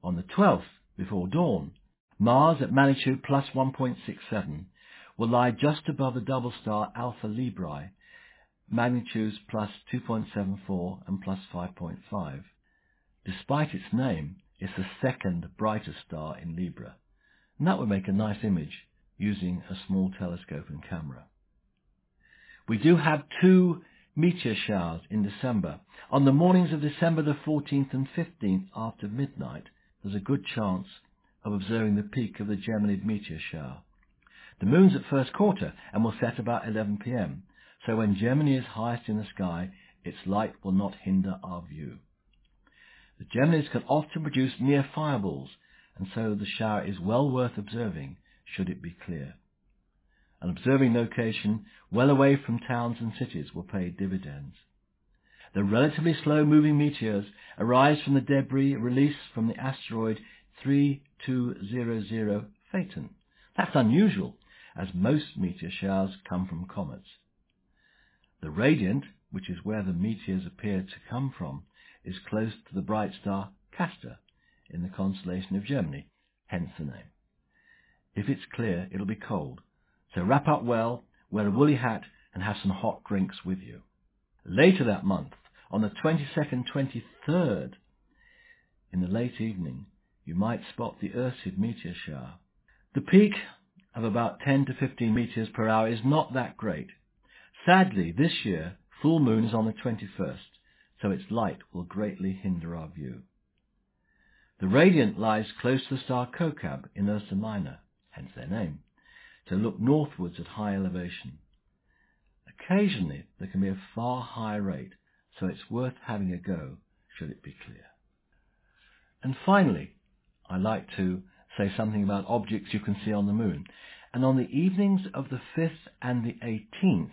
On the twelfth, before dawn, Mars at magnitude plus one point six seven will lie just above the double star Alpha Librae, magnitudes plus two point seven four and plus five point five. Despite its name, it's the second brightest star in Libra, and that would make a nice image using a small telescope and camera. We do have two meteor showers in December. On the mornings of December the fourteenth and fifteenth after midnight, there's a good chance of observing the peak of the Gemini meteor shower. The moon's at first quarter and will set about eleven p m, so when Gemini is highest in the sky, its light will not hinder our view. The Geminis can often produce near fireballs, and so the shower is well worth observing should it be clear. An observing location well away from towns and cities will pay dividends. The relatively slow-moving meteors arise from the debris released from the asteroid thirty-two hundred Phaeton. That's unusual, as most meteor showers come from comets. The radiant, which is where the meteors appear to come from, is close to the bright star Castor in the constellation of Gemini, hence the name. If it's clear, it'll be cold. So wrap up well, wear a woolly hat and have some hot drinks with you. Later that month, on the twenty-second, twenty-third, in the late evening, you might spot the Ursid meteor shower. The peak of about ten to fifteen meteors per hour is not that great. Sadly, this year, full moon is on the twenty-first, so its light will greatly hinder our view. The radiant lies close to the star Kokab in Ursa Minor, hence their name. To look northwards at high elevation. Occasionally there can be a far higher rate, so it's worth having a go should it be clear. And finally, I like to say something about objects you can see on the moon. And on the evenings of the fifth and the eighteenth,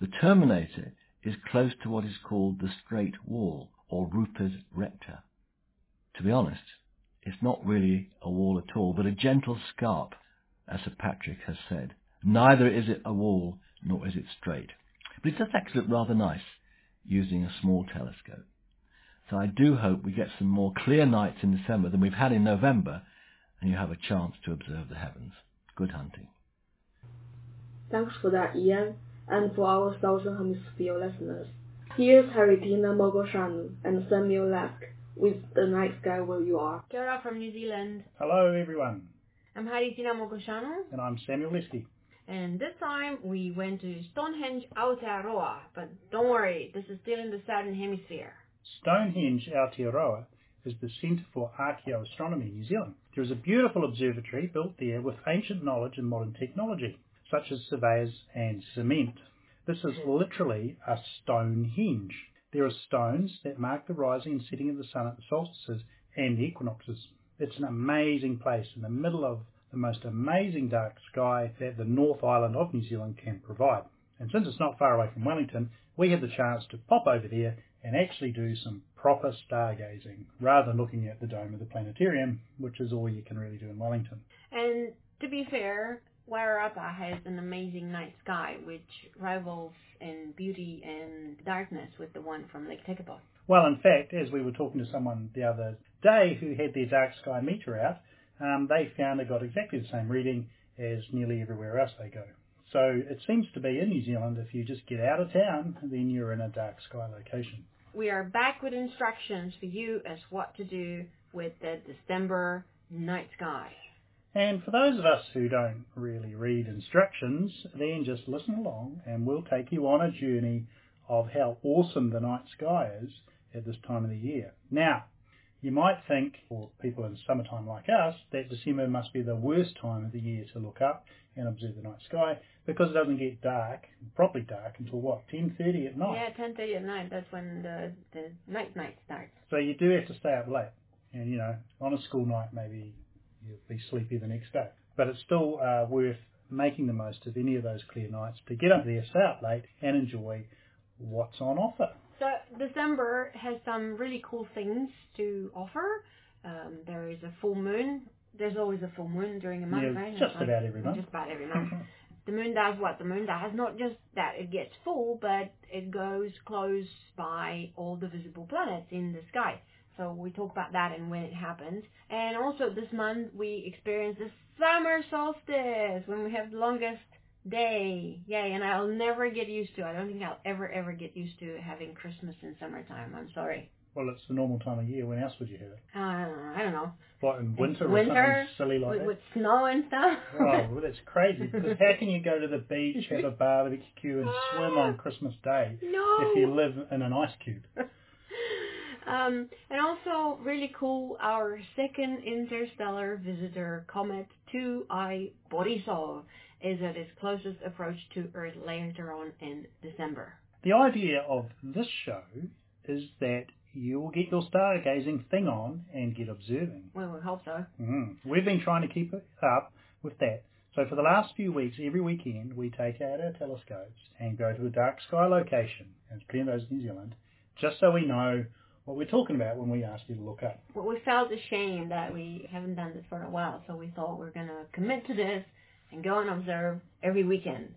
the terminator is close to what is called the straight wall, or rupes recta. To be honest, it's not really a wall at all, but a gentle scarp. As Sir Patrick has said, neither is it a wall, nor is it straight. But it does actually look rather nice, using a small telescope. So I do hope we get some more clear nights in December than we've had in November, and you have a chance to observe the heavens. Good hunting. Thanks for that, Ian, and for our Southern Hemisphere listeners. Here's Haritina Mogoshanu and Samuel Lask with The Night Sky Where You Are. Kia ora from New Zealand. Hello, everyone. I'm Haritina Mogoshanu. And I'm Samuel Lesky. And this time we went to Stonehenge Aotearoa, but don't worry, this is still in the Southern Hemisphere. Stonehenge Aotearoa is the Centre for Archaeoastronomy in New Zealand. There is a beautiful observatory built there with ancient knowledge and modern technology, such as surveyors and cement. This is literally a Stonehenge. There are stones that mark the rising and setting of the sun at the solstices and the equinoxes. It's an amazing place in the middle of the most amazing dark sky that the North Island of New Zealand can provide. And since it's not far away from Wellington, we had the chance to pop over there and actually do some proper stargazing rather than looking at the dome of the planetarium, which is all you can really do in Wellington. And to be fair, Wairarapa has an amazing night sky which rivals in beauty and darkness with the one from Lake Tekapo. Well, in fact, as we were talking to someone the other day who had their dark sky meter out, um, they found they got exactly the same reading as nearly everywhere else they go. So it seems to be in New Zealand, if you just get out of town, then you're in a dark sky location. We are back with instructions for you as what to do with the December night sky. And for those of us who don't really read instructions, then just listen along and we'll take you on a journey of how awesome the night sky is at this time of the year. Now, you might think, for people in summertime like us, that December must be the worst time of the year to look up and observe the night sky because it doesn't get dark, properly dark, until what, ten thirty at night? Yeah, ten thirty at night, that's when the, the night night starts. So you do have to stay up late. And, you know, on a school night maybe you'll be sleepy the next day. But it's still uh, worth making the most of any of those clear nights to get up there, stay up late, and enjoy what's on offer. So December has some really cool things to offer. Um, there is a full moon. There's always a full moon during a month, yeah, right? Just about every month. Just about every month. The moon does what the moon does. Not just that it gets full, but it goes close by all the visible planets in the sky. So we talk about that and when it happens. And also this month we experience the summer solstice when we have the longest day. Yay, and I'll never get used to, I don't think I'll ever, ever get used to having Christmas in summertime. I'm sorry. Well, it's the normal time of year. When else would you have it? Uh, I don't know. What, in winter, winter or something silly like with, that? With snow and stuff. Oh, well, that's crazy. Because how can you go to the beach, have a barbecue and swim on Christmas Day no. if you live in an ice cube? Um, and also, really cool, our second interstellar visitor comet two I Borisov is at its closest approach to Earth later on in December. The idea of this show is that you'll get your stargazing thing on and get observing. Well, we hope so. Mm. We've been trying to keep it up with that. So for the last few weeks, every weekend, we take out our telescopes and go to a dark sky location, and it's plenty of those in New Zealand, just so we know what we're talking about when we ask you to look up. Well, we felt ashamed that we haven't done this for a while, so we thought we're going to commit to this and go and observe every weekend.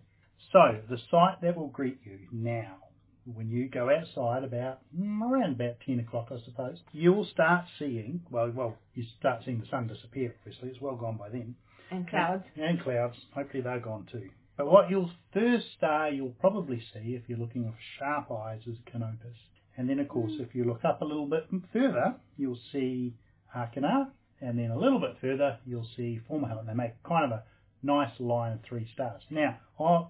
So the sight that will greet you now, when you go outside about, around about ten o'clock, I suppose, you will start seeing, well, well, you start seeing the sun disappear, obviously. It's well gone by then. And clouds. And, and clouds. Hopefully they're gone too. But what you'll first star you'll probably see, if you're looking with sharp eyes, is Canopus. And then, of course, if you look up a little bit further, you'll see Arcana, and then a little bit further, you'll see Formalhaut, and they make kind of a nice line of three stars. Now,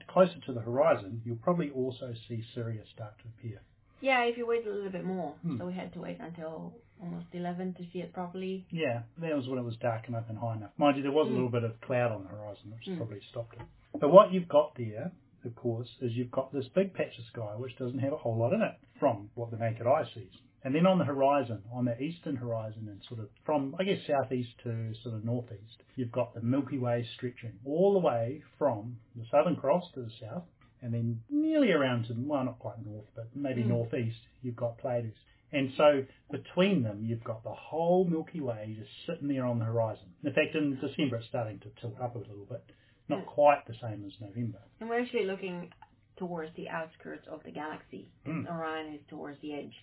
closer to the horizon, you'll probably also see Sirius start to appear. Yeah, if you wait a little bit more. Hmm. So we had to wait until almost eleven to see it properly. Yeah, that was when it was dark enough and high enough. Mind you, there was hmm. a little bit of cloud on the horizon, which hmm. probably stopped it. But what you've got there, of course, is you've got this big patch of sky which doesn't have a whole lot in it from what the naked eye sees. And then on the horizon, on the eastern horizon, and sort of from, I guess, southeast to sort of northeast, you've got the Milky Way stretching all the way from the Southern Cross to the south, and then nearly around to, well, not quite north, but maybe mm. northeast, you've got Pleiades. And so between them, you've got the whole Milky Way just sitting there on the horizon. In fact, in December, it's starting to tilt up a little bit. Not quite the same as November. And we're actually looking towards the outskirts of the galaxy. Mm. Orion is towards the edge.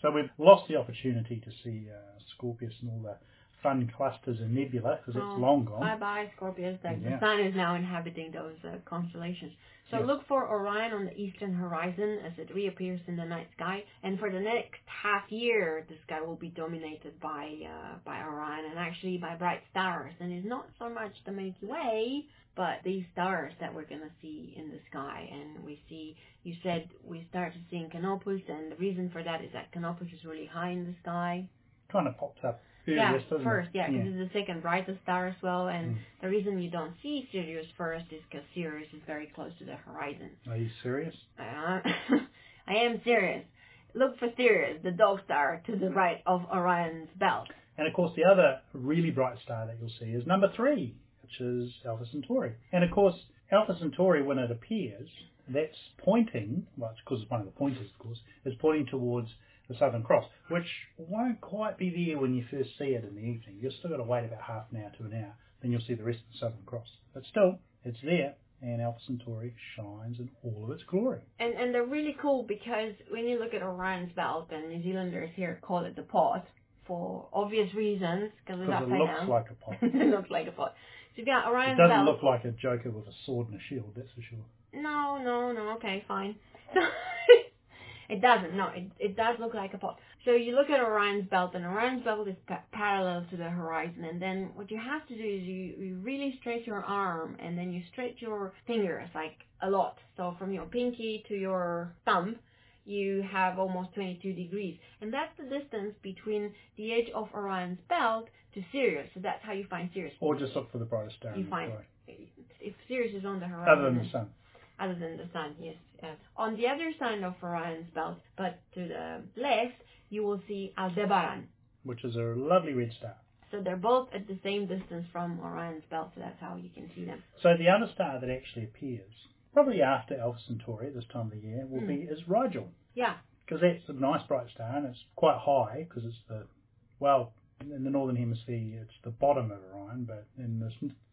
So we've lost the opportunity to see uh, Scorpius and all the fun clusters and nebula because oh, it's long gone. Bye-bye, Scorpius. The yeah. sun is now inhabiting those uh, constellations. So yeah. look for Orion on the eastern horizon as it reappears in the night sky. And for the next half year, the sky will be dominated by uh, by Orion and actually by bright stars. And it's not so much the Milky Way, but these stars that we're going to see in the sky. And we see, you said we started seeing Canopus, and the reason for that is that Canopus is really high in the sky. Kind of pops up Sirius, yeah, first, it? yeah, because yeah. it's the second brightest star as well, and mm. the reason you don't see Sirius first is because Sirius is very close to the horizon. Are you serious? Uh, I am serious. Look for Sirius, the dog star to the right of Orion's belt. And of course the other really bright star that you'll see is number three, which is Alpha Centauri. And of course, Alpha Centauri, when it appears, that's pointing, well, it's because it's one of the pointers, of course, is pointing towards the Southern Cross, which won't quite be there when you first see it in the evening. You've still got to wait about half an hour to an hour, then you'll see the rest of the Southern Cross. But still, it's there, and Alpha Centauri shines in all of its glory. And and they're really cool because when you look at Orion's belt, and New Zealanders here call it the pot, for obvious reasons, because it's upside down. Because it looks like a pot. It looks like a pot. So you've got Orion's belt. It doesn't look like a Joker with a sword and a shield, that's for sure. No, no, no, okay, fine. So it doesn't, no, it, it does look like a pot. So you look at Orion's belt, and Orion's belt is pa- parallel to the horizon, and then what you have to do is you, you really stretch your arm, and then you stretch your fingers, like, a lot. So from your pinky to your thumb, you have almost twenty-two degrees, and that's the distance between the edge of Orion's belt to Sirius, so that's how you find Sirius. Or just look for the brightest star. You find, if Sirius is on the horizon. Other than the sun. Other than the sun, yes. Uh, on the other side of Orion's belt, but to the left, you will see Aldebaran, which is a lovely red star. So they're both at the same distance from Orion's belt, so that's how you can see them. So the other star that actually appears, probably after Alpha Centauri at this time of the year, will mm. be is Rigel. Yeah. Because that's a nice bright star, and it's quite high, because it's the, well, in the northern hemisphere, it's the bottom of Orion, but in the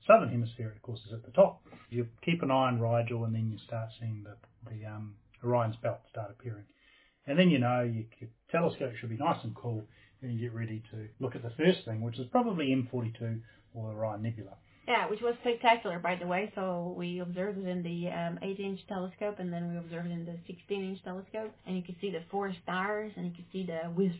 southern hemisphere, of course, it's at the top. You keep an eye on Rigel, and then you start seeing the, the um, Orion's belt start appearing. And then you know your, your telescope should be nice and cool, and you get ready to look at the first thing, which is probably M forty-two or Orion Nebula. Yeah, which was spectacular, by the way. So we observed it in the um, eight-inch telescope, and then we observed it in the sixteen-inch telescope, and you could see the four stars, and you could see the wisps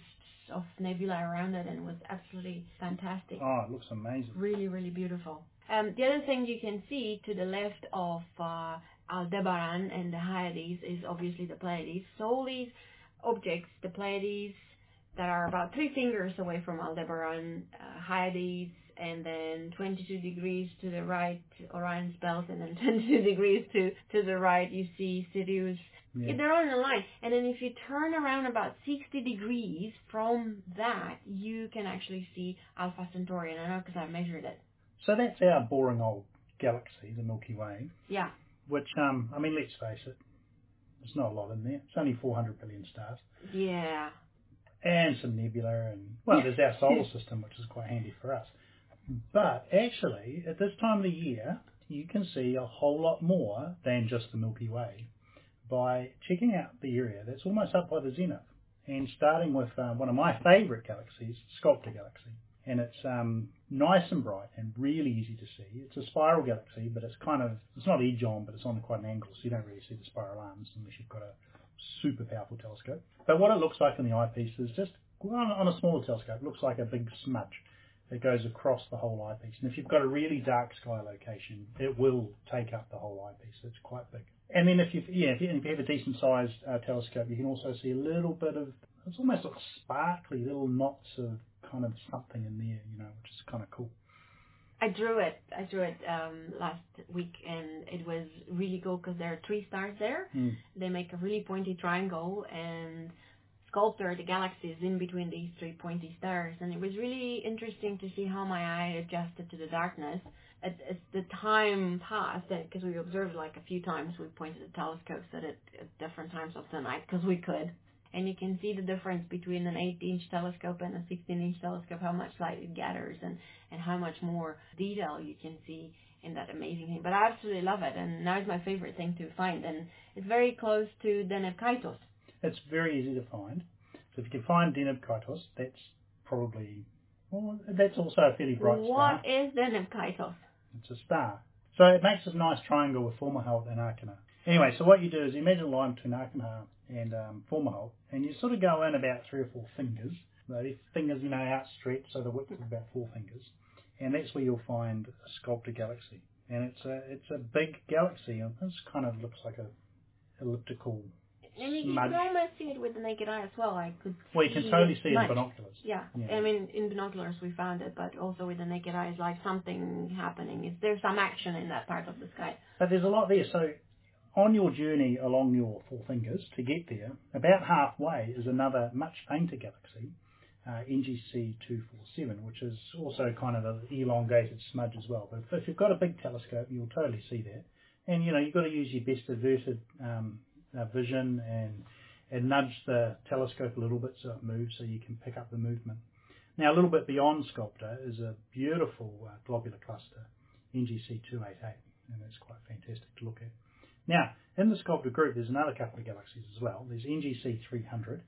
of nebula around it, and it was absolutely fantastic. Oh, it looks amazing. Really, really beautiful. Um, the other thing you can see to the left of uh, Aldebaran and the Hyades is obviously the Pleiades. So all these objects, the Pleiades, that are about three fingers away from Aldebaran, uh, Hyades, and then twenty-two degrees to the right, Orion's belt, and then twenty-two degrees to, to the right, you see Sirius. Yeah. They're all in a line. And then if you turn around about sixty degrees from that, you can actually see Alpha Centauri. And I know because I measured it. So that's our boring old galaxy, the Milky Way. Yeah. Which, um, I mean, let's face it, there's not a lot in there. It's only four hundred billion stars. Yeah. And some nebula. And, well, there's our solar system, which is quite handy for us. But actually, at this time of the year, you can see a whole lot more than just the Milky Way by checking out the area that's almost up by the zenith, and starting with uh, one of my favourite galaxies, Sculptor Galaxy. And it's um, nice and bright and really easy to see. It's a spiral galaxy, but it's kind of, it's not edge on, but it's on quite an angle, so you don't really see the spiral arms unless you've got a super powerful telescope. But what it looks like in the eyepiece is just, on a smaller telescope, it looks like a big smudge. It goes across the whole eyepiece. And if you've got a really dark sky location, it will take up the whole eyepiece. It's quite big. And then if, you've, yeah, if you if you have a decent-sized uh, telescope, you can also see a little bit of, it's almost like sparkly little knots of kind of something in there, you know, which is kind of cool. I drew it. I drew it um, last week, and it was really cool because there are three stars there. Mm. They make a really pointy triangle, and Sculptor, the galaxy, is in between these three pointy stars, and it was really interesting to see how my eye adjusted to the darkness as the time passed, because we observed like a few times. We pointed the telescopes at it at different times of the night because we could, and you can see the difference between an eight-inch telescope and a sixteen-inch telescope, how much light it gathers and, and how much more detail you can see in that amazing thing. But I absolutely love it, and now it's my favorite thing to find, and it's very close to Deneb. It's very easy to find. So if you can find Deneb Kaitos, that's probably, well, that's also a fairly bright star. What is Deneb Kaitos? It's a star. So it makes a nice triangle with Formalhaut and Arcana. Anyway, so what you do is you imagine a line between Arcana and um, Formalhaut, and you sort of go in about three or four fingers. These fingers, you know, outstretched, so the width is about four fingers. And that's where you'll find a Sculptor Galaxy. And it's a, it's a big galaxy, and this kind of looks like a elliptical. And you can almost see it with the naked eye as well. I could. Well, you can totally see it in binoculars. Yeah. yeah, I mean, in binoculars we found it, but also with the naked eye, it's like something happening. Is there some action in that part of the sky? But there's a lot there. So, on your journey along your four fingers to get there, about halfway is another much fainter galaxy, uh, N G C two forty-seven, which is also kind of an elongated smudge as well. But if you've got a big telescope, you'll totally see that. And you know, you've got to use your best averted Um, Uh, vision and and nudge the telescope a little bit so it moves, so you can pick up the movement. Now, a little bit beyond Sculptor is a beautiful uh, globular cluster, N G C two eighty-eight, and it's quite fantastic to look at. Now, in the Sculptor group, there's another couple of galaxies as well. There's N G C three hundred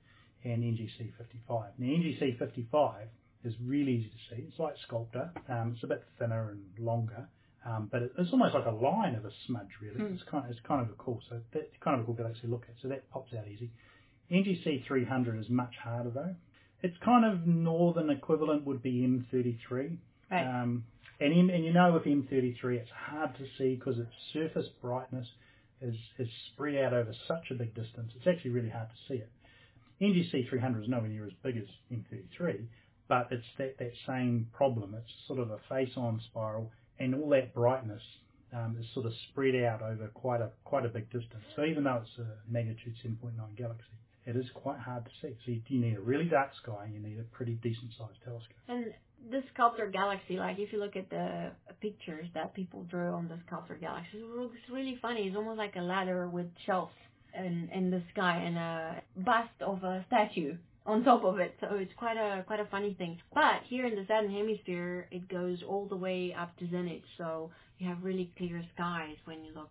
and N G C fifty-five. Now, N G C fifty-five is really easy to see. It's like Sculptor. Um, it's a bit thinner and longer, um, but it, it's almost like a line of a smudge, really. Mm. It's kind of, it's kind of a cool. So that's kind of a cool galaxy to look at. So that pops out easy. N G C three hundred is much harder though. Its kind of northern equivalent would be M thirty-three. Right. Um, and, M, and you know with M thirty-three, it's hard to see because its surface brightness is, is spread out over such a big distance. It's actually really hard to see it. N G C three hundred is nowhere near as big as M thirty-three, but it's that, that same problem. It's sort of a face-on spiral, and all that brightness um, is sort of spread out over quite a quite a big distance. So even though it's a magnitude seven point nine galaxy, it is quite hard to see. So you, you need a really dark sky, and you need a pretty decent-sized telescope. And the Sculptor Galaxy, like if you look at the pictures that people drew on the Sculptor Galaxy, it looks really funny. It's almost like a ladder with shelves in, in the sky and a bust of a statue on top of it. So it's quite a quite a funny thing. But here in the Southern Hemisphere, it goes all the way up to zenith. So you have really clear skies when you look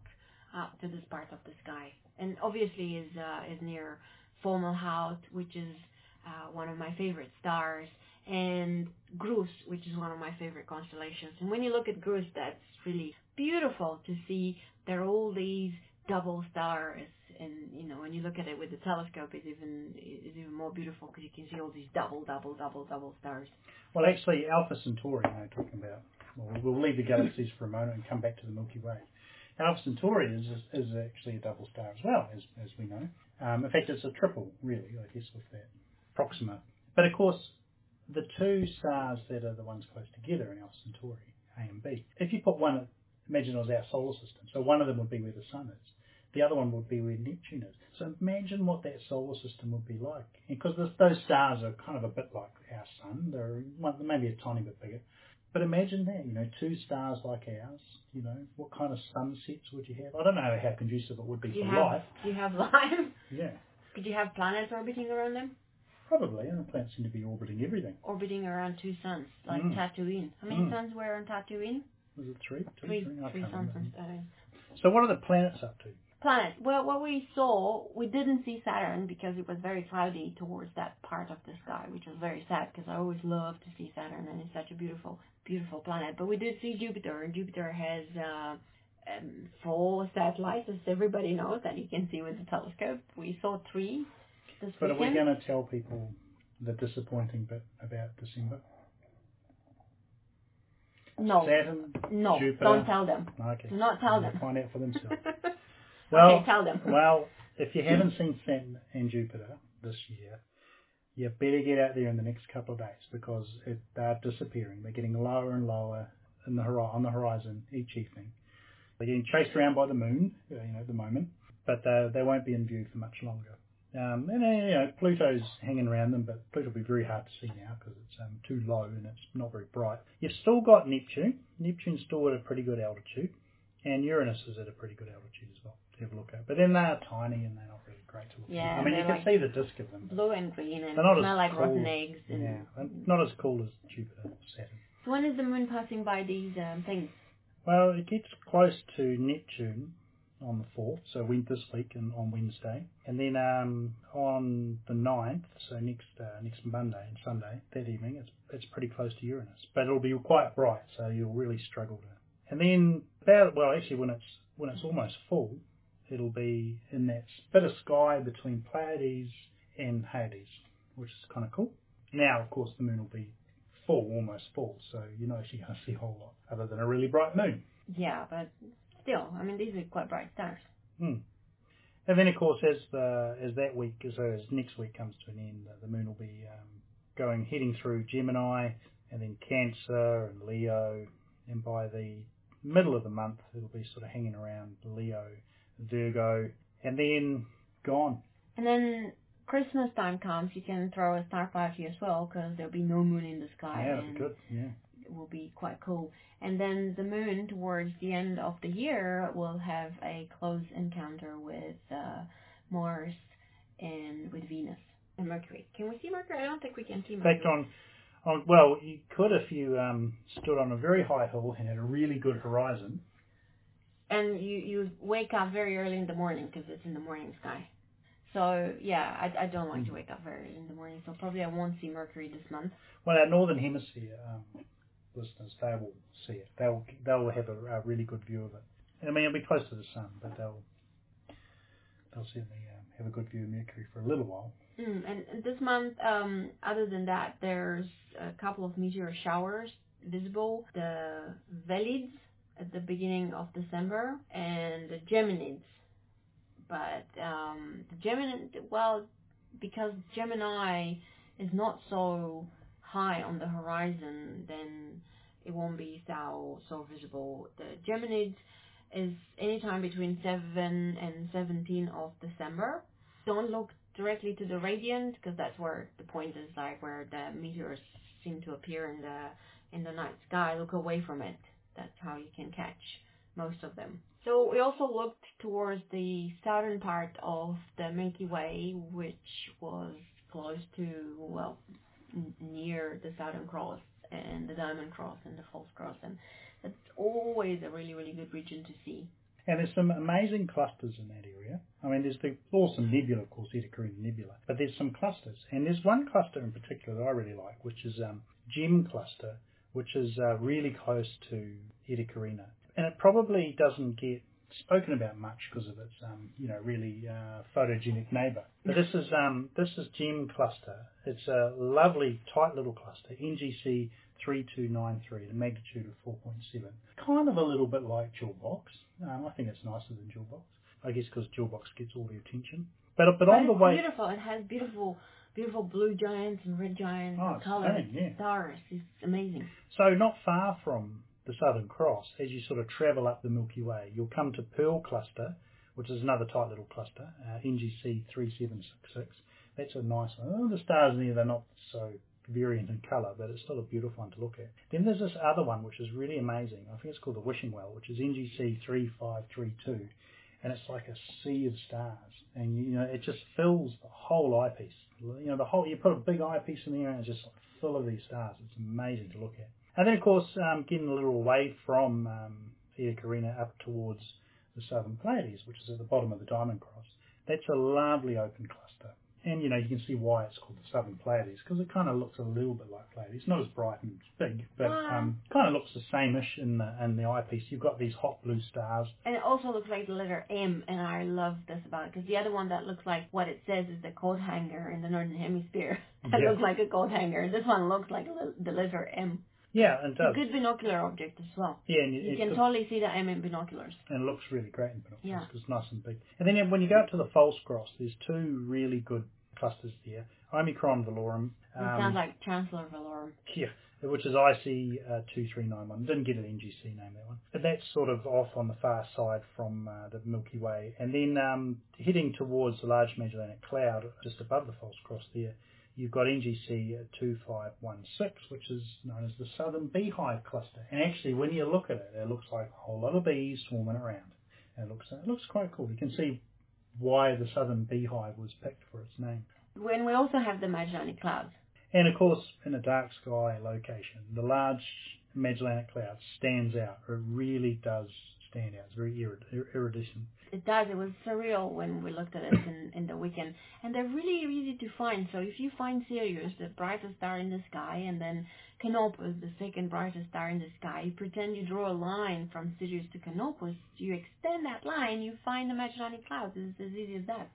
up to this part of the sky. And obviously is uh, is near Formalhaut, which is uh, one of my favorite stars, and Grus, which is one of my favorite constellations. And when you look at Grus, that's really beautiful to see. There are all these double stars, and you know when you look at it with the telescope, it's even it's even more beautiful because you can see all these double, double, double, double stars. Well, actually, Alpha Centauri, you know, talking about. Well, we'll leave the galaxies for a moment and come back to the Milky Way. Alpha Centauri is is actually a double star as well, as as we know. Um, in fact, it's a triple, really, I guess, with that Proxima. But, of course, the two stars that are the ones close together in Alpha Centauri, A and B, if you put one, imagine it was our solar system. So one of them would be where the Sun is. The other one would be where Neptune is. So imagine what that solar system would be like. Because those stars are kind of a bit like our Sun. They're maybe a tiny bit bigger. But imagine that, you know, two stars like ours, you know, what kind of sunsets would you have? I don't know how conducive it would be you for have, life. Do you have life? Yeah. Could you have planets orbiting around them? Probably, and the planets seem to be orbiting everything. Orbiting around two suns, like mm. Tatooine. How many mm. suns were on Tatooine? Was it three? Two, three, three, three suns on Tatooine. So what are the planets up to? Planets. Well, what we saw, we didn't see Saturn because it was very cloudy towards that part of the sky, which was very sad because I always love to see Saturn, and it's such a beautiful, beautiful planet. But we did see Jupiter, and Jupiter has uh, um, four satellites, as everybody knows, that you can see with the telescope. We saw three this but weekend. But are we going to tell people the disappointing bit about December? No. Saturn, no. Jupiter. Don't tell them. Okay. Do not tell them. Find out for themselves. Well, okay, tell them. Well, if you haven't seen Saturn and Jupiter this year, you better get out there in the next couple of days because it, they're disappearing. They're getting lower and lower in the hori- on the horizon each evening. They're getting chased around by the moon, you know, at the moment, but they, they won't be in view for much longer. Um, and you know, Pluto's hanging around them, but Pluto will be very hard to see now because it's um, too low and it's not very bright. You've still got Neptune. Neptune's still at a pretty good altitude, and Uranus is at a pretty good altitude as well. Have a look at, but then they are tiny and they're not really great to look at. Yeah, I mean, you can like see the disc of them. Blue and green, and smell like cool. rotten eggs. And yeah, and not as cool as Jupiter or Saturn. So when is the moon passing by these um, things? Well, it gets close to Neptune on the fourth, so we, this week and on Wednesday, and then um, on the ninth, so next uh, next Monday and Sunday that evening, it's it's pretty close to Uranus, but it'll be quite bright, so you'll really struggle to. And then about well, actually, when it's when it's almost full. It'll be in that bit of sky between Pleiades and Hyades, which is kind of cool. Now, of course, the moon will be full, almost full, so you're not actually going to see a whole lot other than a really bright moon. Yeah, but still, I mean, these are quite bright stars. Mm. And then, of course, as the as that week, so as next week comes to an end, the moon will be um, going heading through Gemini and then Cancer and Leo, and by the middle of the month, it'll be sort of hanging around Leo, Virgo, and then gone. And then Christmas time comes, you can throw a star party as well because there'll be no moon in the sky. Yeah, that'd be good. Yeah. It will be quite cool. And then the moon towards the end of the year will have a close encounter with uh, Mars and with Venus and Mercury. Can we see Mercury? I don't think we can see Mercury. Back on, on well, you could if you um, stood on a very high hill and had a really good horizon. And you, you wake up very early in the morning because it's in the morning sky. So, yeah, I, I don't like mm. to wake up very early in the morning, so probably I won't see Mercury this month. Well, our northern hemisphere um, listeners, they will see it. They'll they'll have a, a really good view of it. I mean, it'll be close to the sun, but they'll they'll certainly um, have a good view of Mercury for a little while. Mm, and this month, um, other than that, there's a couple of meteor showers visible. The Velids at the beginning of December and the Geminids. But um, the Gemini, well, because Gemini is not so high on the horizon, then it won't be so so visible. The Geminids is anytime between seven and seventeen of December. Don't look directly to the radiant because that's where the point is, like where the meteors seem to appear in the in the night sky. Look away from it. That's how you can catch most of them. So we also looked towards the southern part of the Milky Way, which was close to, well, n- near the Southern Cross and the Diamond Cross and the False Cross, and that's always a really, really good region to see. And there's some amazing clusters in that area. I mean, there's the Lawson Nebula, of course, the Eta Carina Nebula, but there's some clusters, and there's one cluster in particular that I really like, which is um, Gem Cluster, which is uh, really close to Eta Carina. And it probably doesn't get spoken about much because of its, um, you know, really uh, photogenic neighbour. But this is um, this is Gem Cluster. It's a lovely, tight little cluster, N G C three two nine three, at a magnitude of four point seven. Kind of a little bit like Jewel Box. Um, I think it's nicer than Jewel Box. I guess because Jewel Box gets all the attention. But but, but on the way, it's beautiful. It has beautiful. Beautiful blue giants and red giants oh, and coloured yeah. stars. It's amazing. So not far from the Southern Cross, as you sort of travel up the Milky Way, you'll come to Pearl Cluster, which is another tight little cluster, uh, N G C three seven six six. That's a nice one. Oh, the stars in there, they're not so variant in colour, but it's still a beautiful one to look at. Then there's this other one, which is really amazing. I think it's called the Wishing Well, which is N G C three five three two. And it's like a sea of stars, and you know it just fills the whole eyepiece. You know the whole you put a big eyepiece in there, and it's just like full of these stars. It's amazing to look at. And then of course, um, getting a little away from um, Eta Carina up towards the Southern Pleiades, which is at the bottom of the Diamond Cross. That's a lovely open cluster, and you know you can see why it's called the Southern Pleiades because it kind of looks a little bit like Pleiades. Not as bright and big, but um, kind of looks the same-ish in the in the eyepiece. You've got these hot blue stars. And it also looks like the letter M, and I love this about it because the other one that looks like what it says is the coat hanger in the Northern Hemisphere. That yeah. looks like a coat hanger. This one looks like the letter M. Yeah, and does. A good binocular object as well. Yeah, and you, you can looks, totally see the M in binoculars. And it looks really great in binoculars yeah. because it's nice and big. And then when you go up to the False Cross, there's two really good clusters there, Omicron Velorum. Um, it sounds like Chancellor Velorum. Yeah, which is I C uh, two three nine one. Didn't get an N G C name, that one. But that's sort of off on the far side from uh, the Milky Way. And then um, heading towards the Large Magellanic Cloud, just above the False Cross there, you've got N G C two five one six, which is known as the Southern Beehive Cluster. And actually, when you look at it, it looks like a whole lot of bees swarming around. And it looks, it looks quite cool. You can see why the Southern Beehive was picked for its name. When we also have the Magellanic Clouds. And of course, in a dark sky location, the Large Magellanic Cloud stands out. It really does stand out. It's very irid- iridescent. It does. It was surreal when we looked at it in, in the weekend. And they're really easy to find. So if you find Sirius, the brightest star in the sky, and then Canopus, the second brightest star in the sky, you pretend you draw a line from Sirius to Canopus, you extend that line, you find the Magellanic Clouds. It's as easy as that.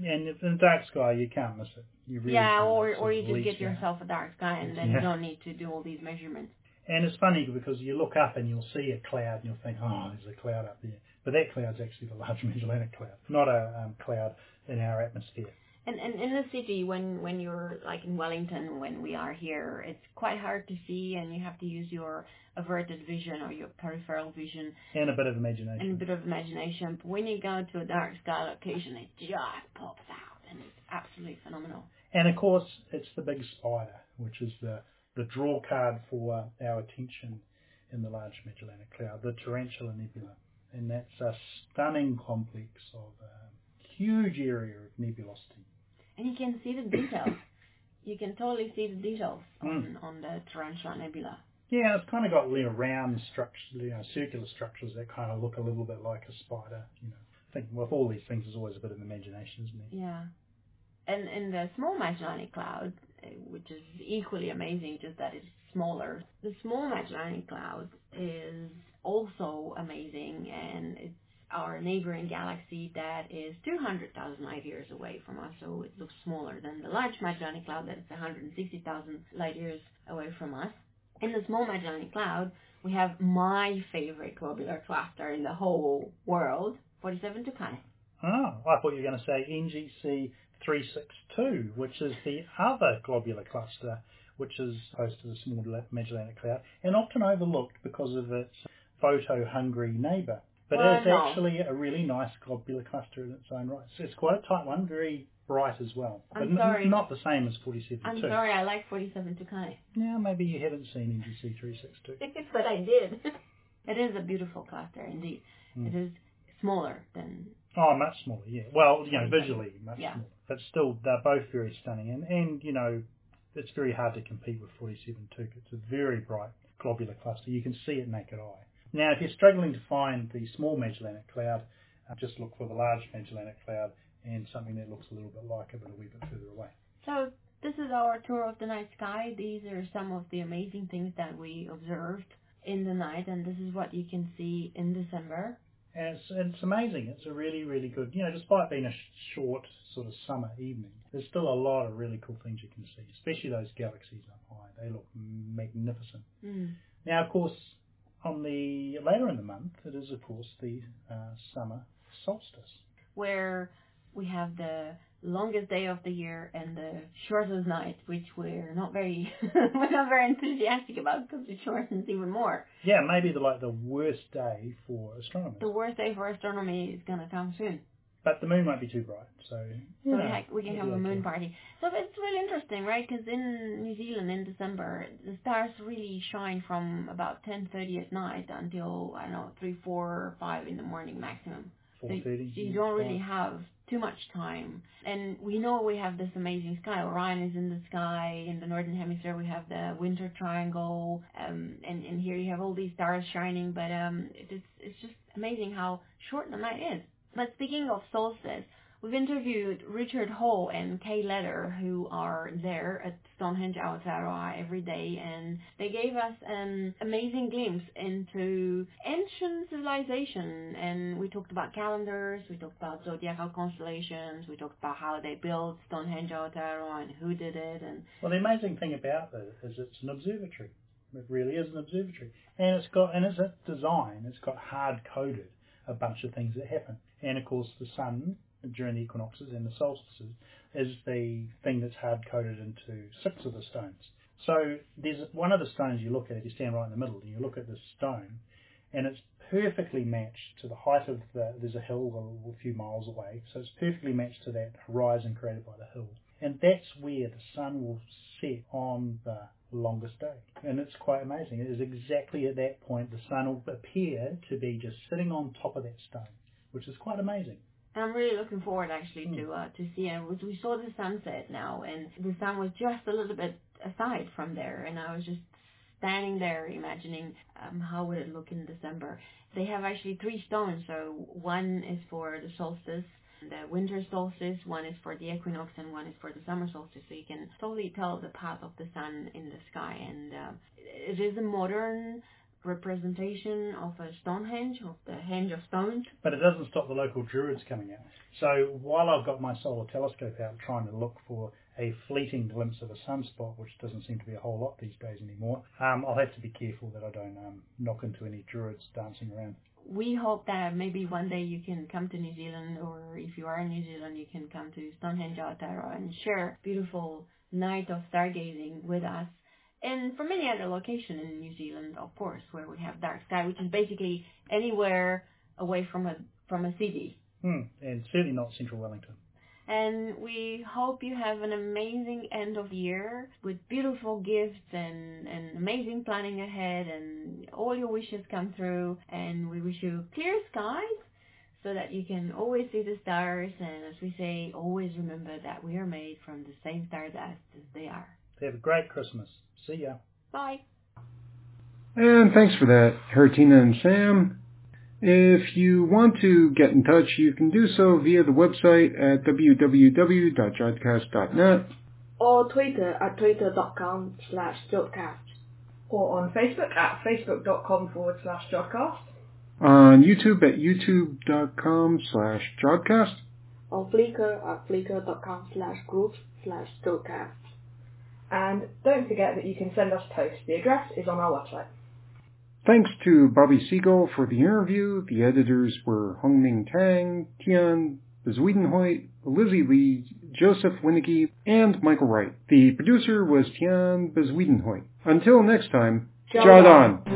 Yeah, and in the dark sky, you can't miss it. You really yeah, or, or you just get yourself a dark sky and then yeah. you don't need to do all these measurements. And it's funny because you look up and you'll see a cloud and you'll think, oh, there's a cloud up there. But that cloud's actually the Large Magellanic Cloud, not a um, cloud in our atmosphere. And, and in the city, when, when you're like in Wellington, when we are here, it's quite hard to see and you have to use your averted vision or your peripheral vision. And a bit of imagination. And a bit of imagination. But when you go to a dark sky location, it just pops out and it's absolutely phenomenal. And of course, it's the big spider, which is the, the draw card for our attention in the Large Magellanic Cloud, the Tarantula Nebula. And that's a stunning complex of a huge area of nebulosity. and you can see the details. You can totally see the details on, mm. on the Tarantula Nebula. Yeah, it's kind of got little round structures, you know, circular structures that kind of look a little bit like a spider. You know, I think with all these things, there's always a bit of imagination, isn't there? Yeah, and in the Small Magellanic Cloud, which is equally amazing, just that it's smaller. The Small Magellanic Cloud is also amazing, and it's our neighboring galaxy that is two hundred thousand light years away from us, so it looks smaller than the Large Magellanic Cloud that's one hundred sixty thousand light years away from us. In the Small Magellanic Cloud, we have my favorite globular cluster in the whole world, forty-seven Tucanae. Oh, I thought you were going to say N G C three sixty-two, which is the other globular cluster, which is close to the Small Magellanic Cloud, and often overlooked because of its photo-hungry neighbour. But well, it's no. actually a really nice globular cluster in its own right. So it's quite a tight one, very bright as well. I'm but sorry. N- not the same as forty-seven I'm two. Sorry, I like forty-seven Tucanae. Yeah, maybe you haven't seen N G C three sixty-two. But I did. It is a beautiful cluster indeed. Mm. It is smaller than... Oh, much smaller, yeah. Well, you know, visually much yeah. smaller. But still, they're both very stunning. And, and, you know, it's very hard to compete with forty-seven Tucanae. It's a very bright globular cluster. You can see it naked eye. Now, if you're struggling to find the Small Magellanic Cloud, uh, just look for the Large Magellanic Cloud and something that looks a little bit like it, but a wee bit further away. So this is our tour of the night sky. These are some of the amazing things that we observed in the night, and this is what you can see in December. And it's, it's amazing. It's a really, really good, you know, despite being a sh- short sort of summer evening, there's still a lot of really cool things you can see, especially those galaxies up high. They look magnificent. Mm. Now, of course... On the later in the month, it is of course the uh, summer solstice, where we have the longest day of the year and the shortest night, which we're not very we're not very enthusiastic about because it shortens even more. Yeah, maybe the like the worst day for astronomy. The worst day for astronomy is going to come soon. But the moon won't be too bright, so... so yeah, we can have a moon party. So it's really interesting, right? Because in New Zealand in December, the stars really shine from about ten thirty at night until, I don't know, three, four, five in the morning maximum. four thirty. So you, you don't really have too much time. And we know we have this amazing sky. Orion is in the sky. In the Northern Hemisphere, we have the Winter Triangle. Um, and, and here you have all these stars shining. But um, it's, it's just amazing how short the night is. But speaking of solstice, we've interviewed Richard Hall and Kay Leder, who are there at Stonehenge Aotearoa every day, and they gave us an amazing glimpse into ancient civilization. And we talked about calendars, we talked about zodiacal constellations, we talked about how they built Stonehenge Aotearoa and who did it. And well, the amazing thing about it is it's an observatory. It really is an observatory, and it's got and it's a design. It's got hard coded a bunch of things that happen. And of course the sun during the equinoxes and the solstices is the thing that's hard coded into six of the stones. So there's one of the stones you look at, you stand right in the middle and you look at this stone and it's perfectly matched to the height of the, there's a hill a few miles away, so it's perfectly matched to that horizon created by the hill. And that's where the sun will set on the longest day. And it's quite amazing. It is exactly at that point the sun will appear to be just sitting on top of that stone, which is quite amazing. And I'm really looking forward actually mm. to uh, to see it. We saw the sunset now, and the sun was just a little bit aside from there, and I was just standing there imagining um, how would it look in December. They have actually three stones, so one is for the solstice, the winter solstice, one is for the equinox, and one is for the summer solstice, so you can totally tell the path of the sun in the sky. And uh, it is a modern representation of a Stonehenge, of the henge of stones. But it doesn't stop the local druids coming out. So while I've got my solar telescope out trying to look for a fleeting glimpse of a sunspot, which doesn't seem to be a whole lot these days anymore, um, I'll have to be careful that I don't um, knock into any druids dancing around. We hope that maybe one day you can come to New Zealand, or if you are in New Zealand, you can come to Stonehenge Aotearoa and share a beautiful night of stargazing with us. And from any other location in New Zealand, of course, where we have dark sky, which is basically anywhere away from a from a city. Mm, and certainly not central Wellington. And we hope you have an amazing end of year with beautiful gifts and, and amazing planning ahead, and all your wishes come through. And we wish you clear skies, so that you can always see the stars, and as we say, always remember that we are made from the same stardust as they are. Have a great Christmas. See ya. Bye. And thanks for that, Hertina and Sam. If you want to get in touch, you can do so via the website at w w w dot jodcast dot net. Or Twitter at twitter.com slash jodcast. Or on Facebook at facebook.com forward slash jodcast. On YouTube at youtube.com slash jodcast. On Flickr at flickr.com slash groups slash jodcast. And don't forget that you can send us posts. The address is on our website. Thanks to Bobby Seagull for the interview. The editors were Hongming Tang, Tian Bezuidenhoit, Lizzie Lee, Joseph Winicky, and Michael Wright. The producer was Tian Bezuidenhoit. Until next time, Jod on!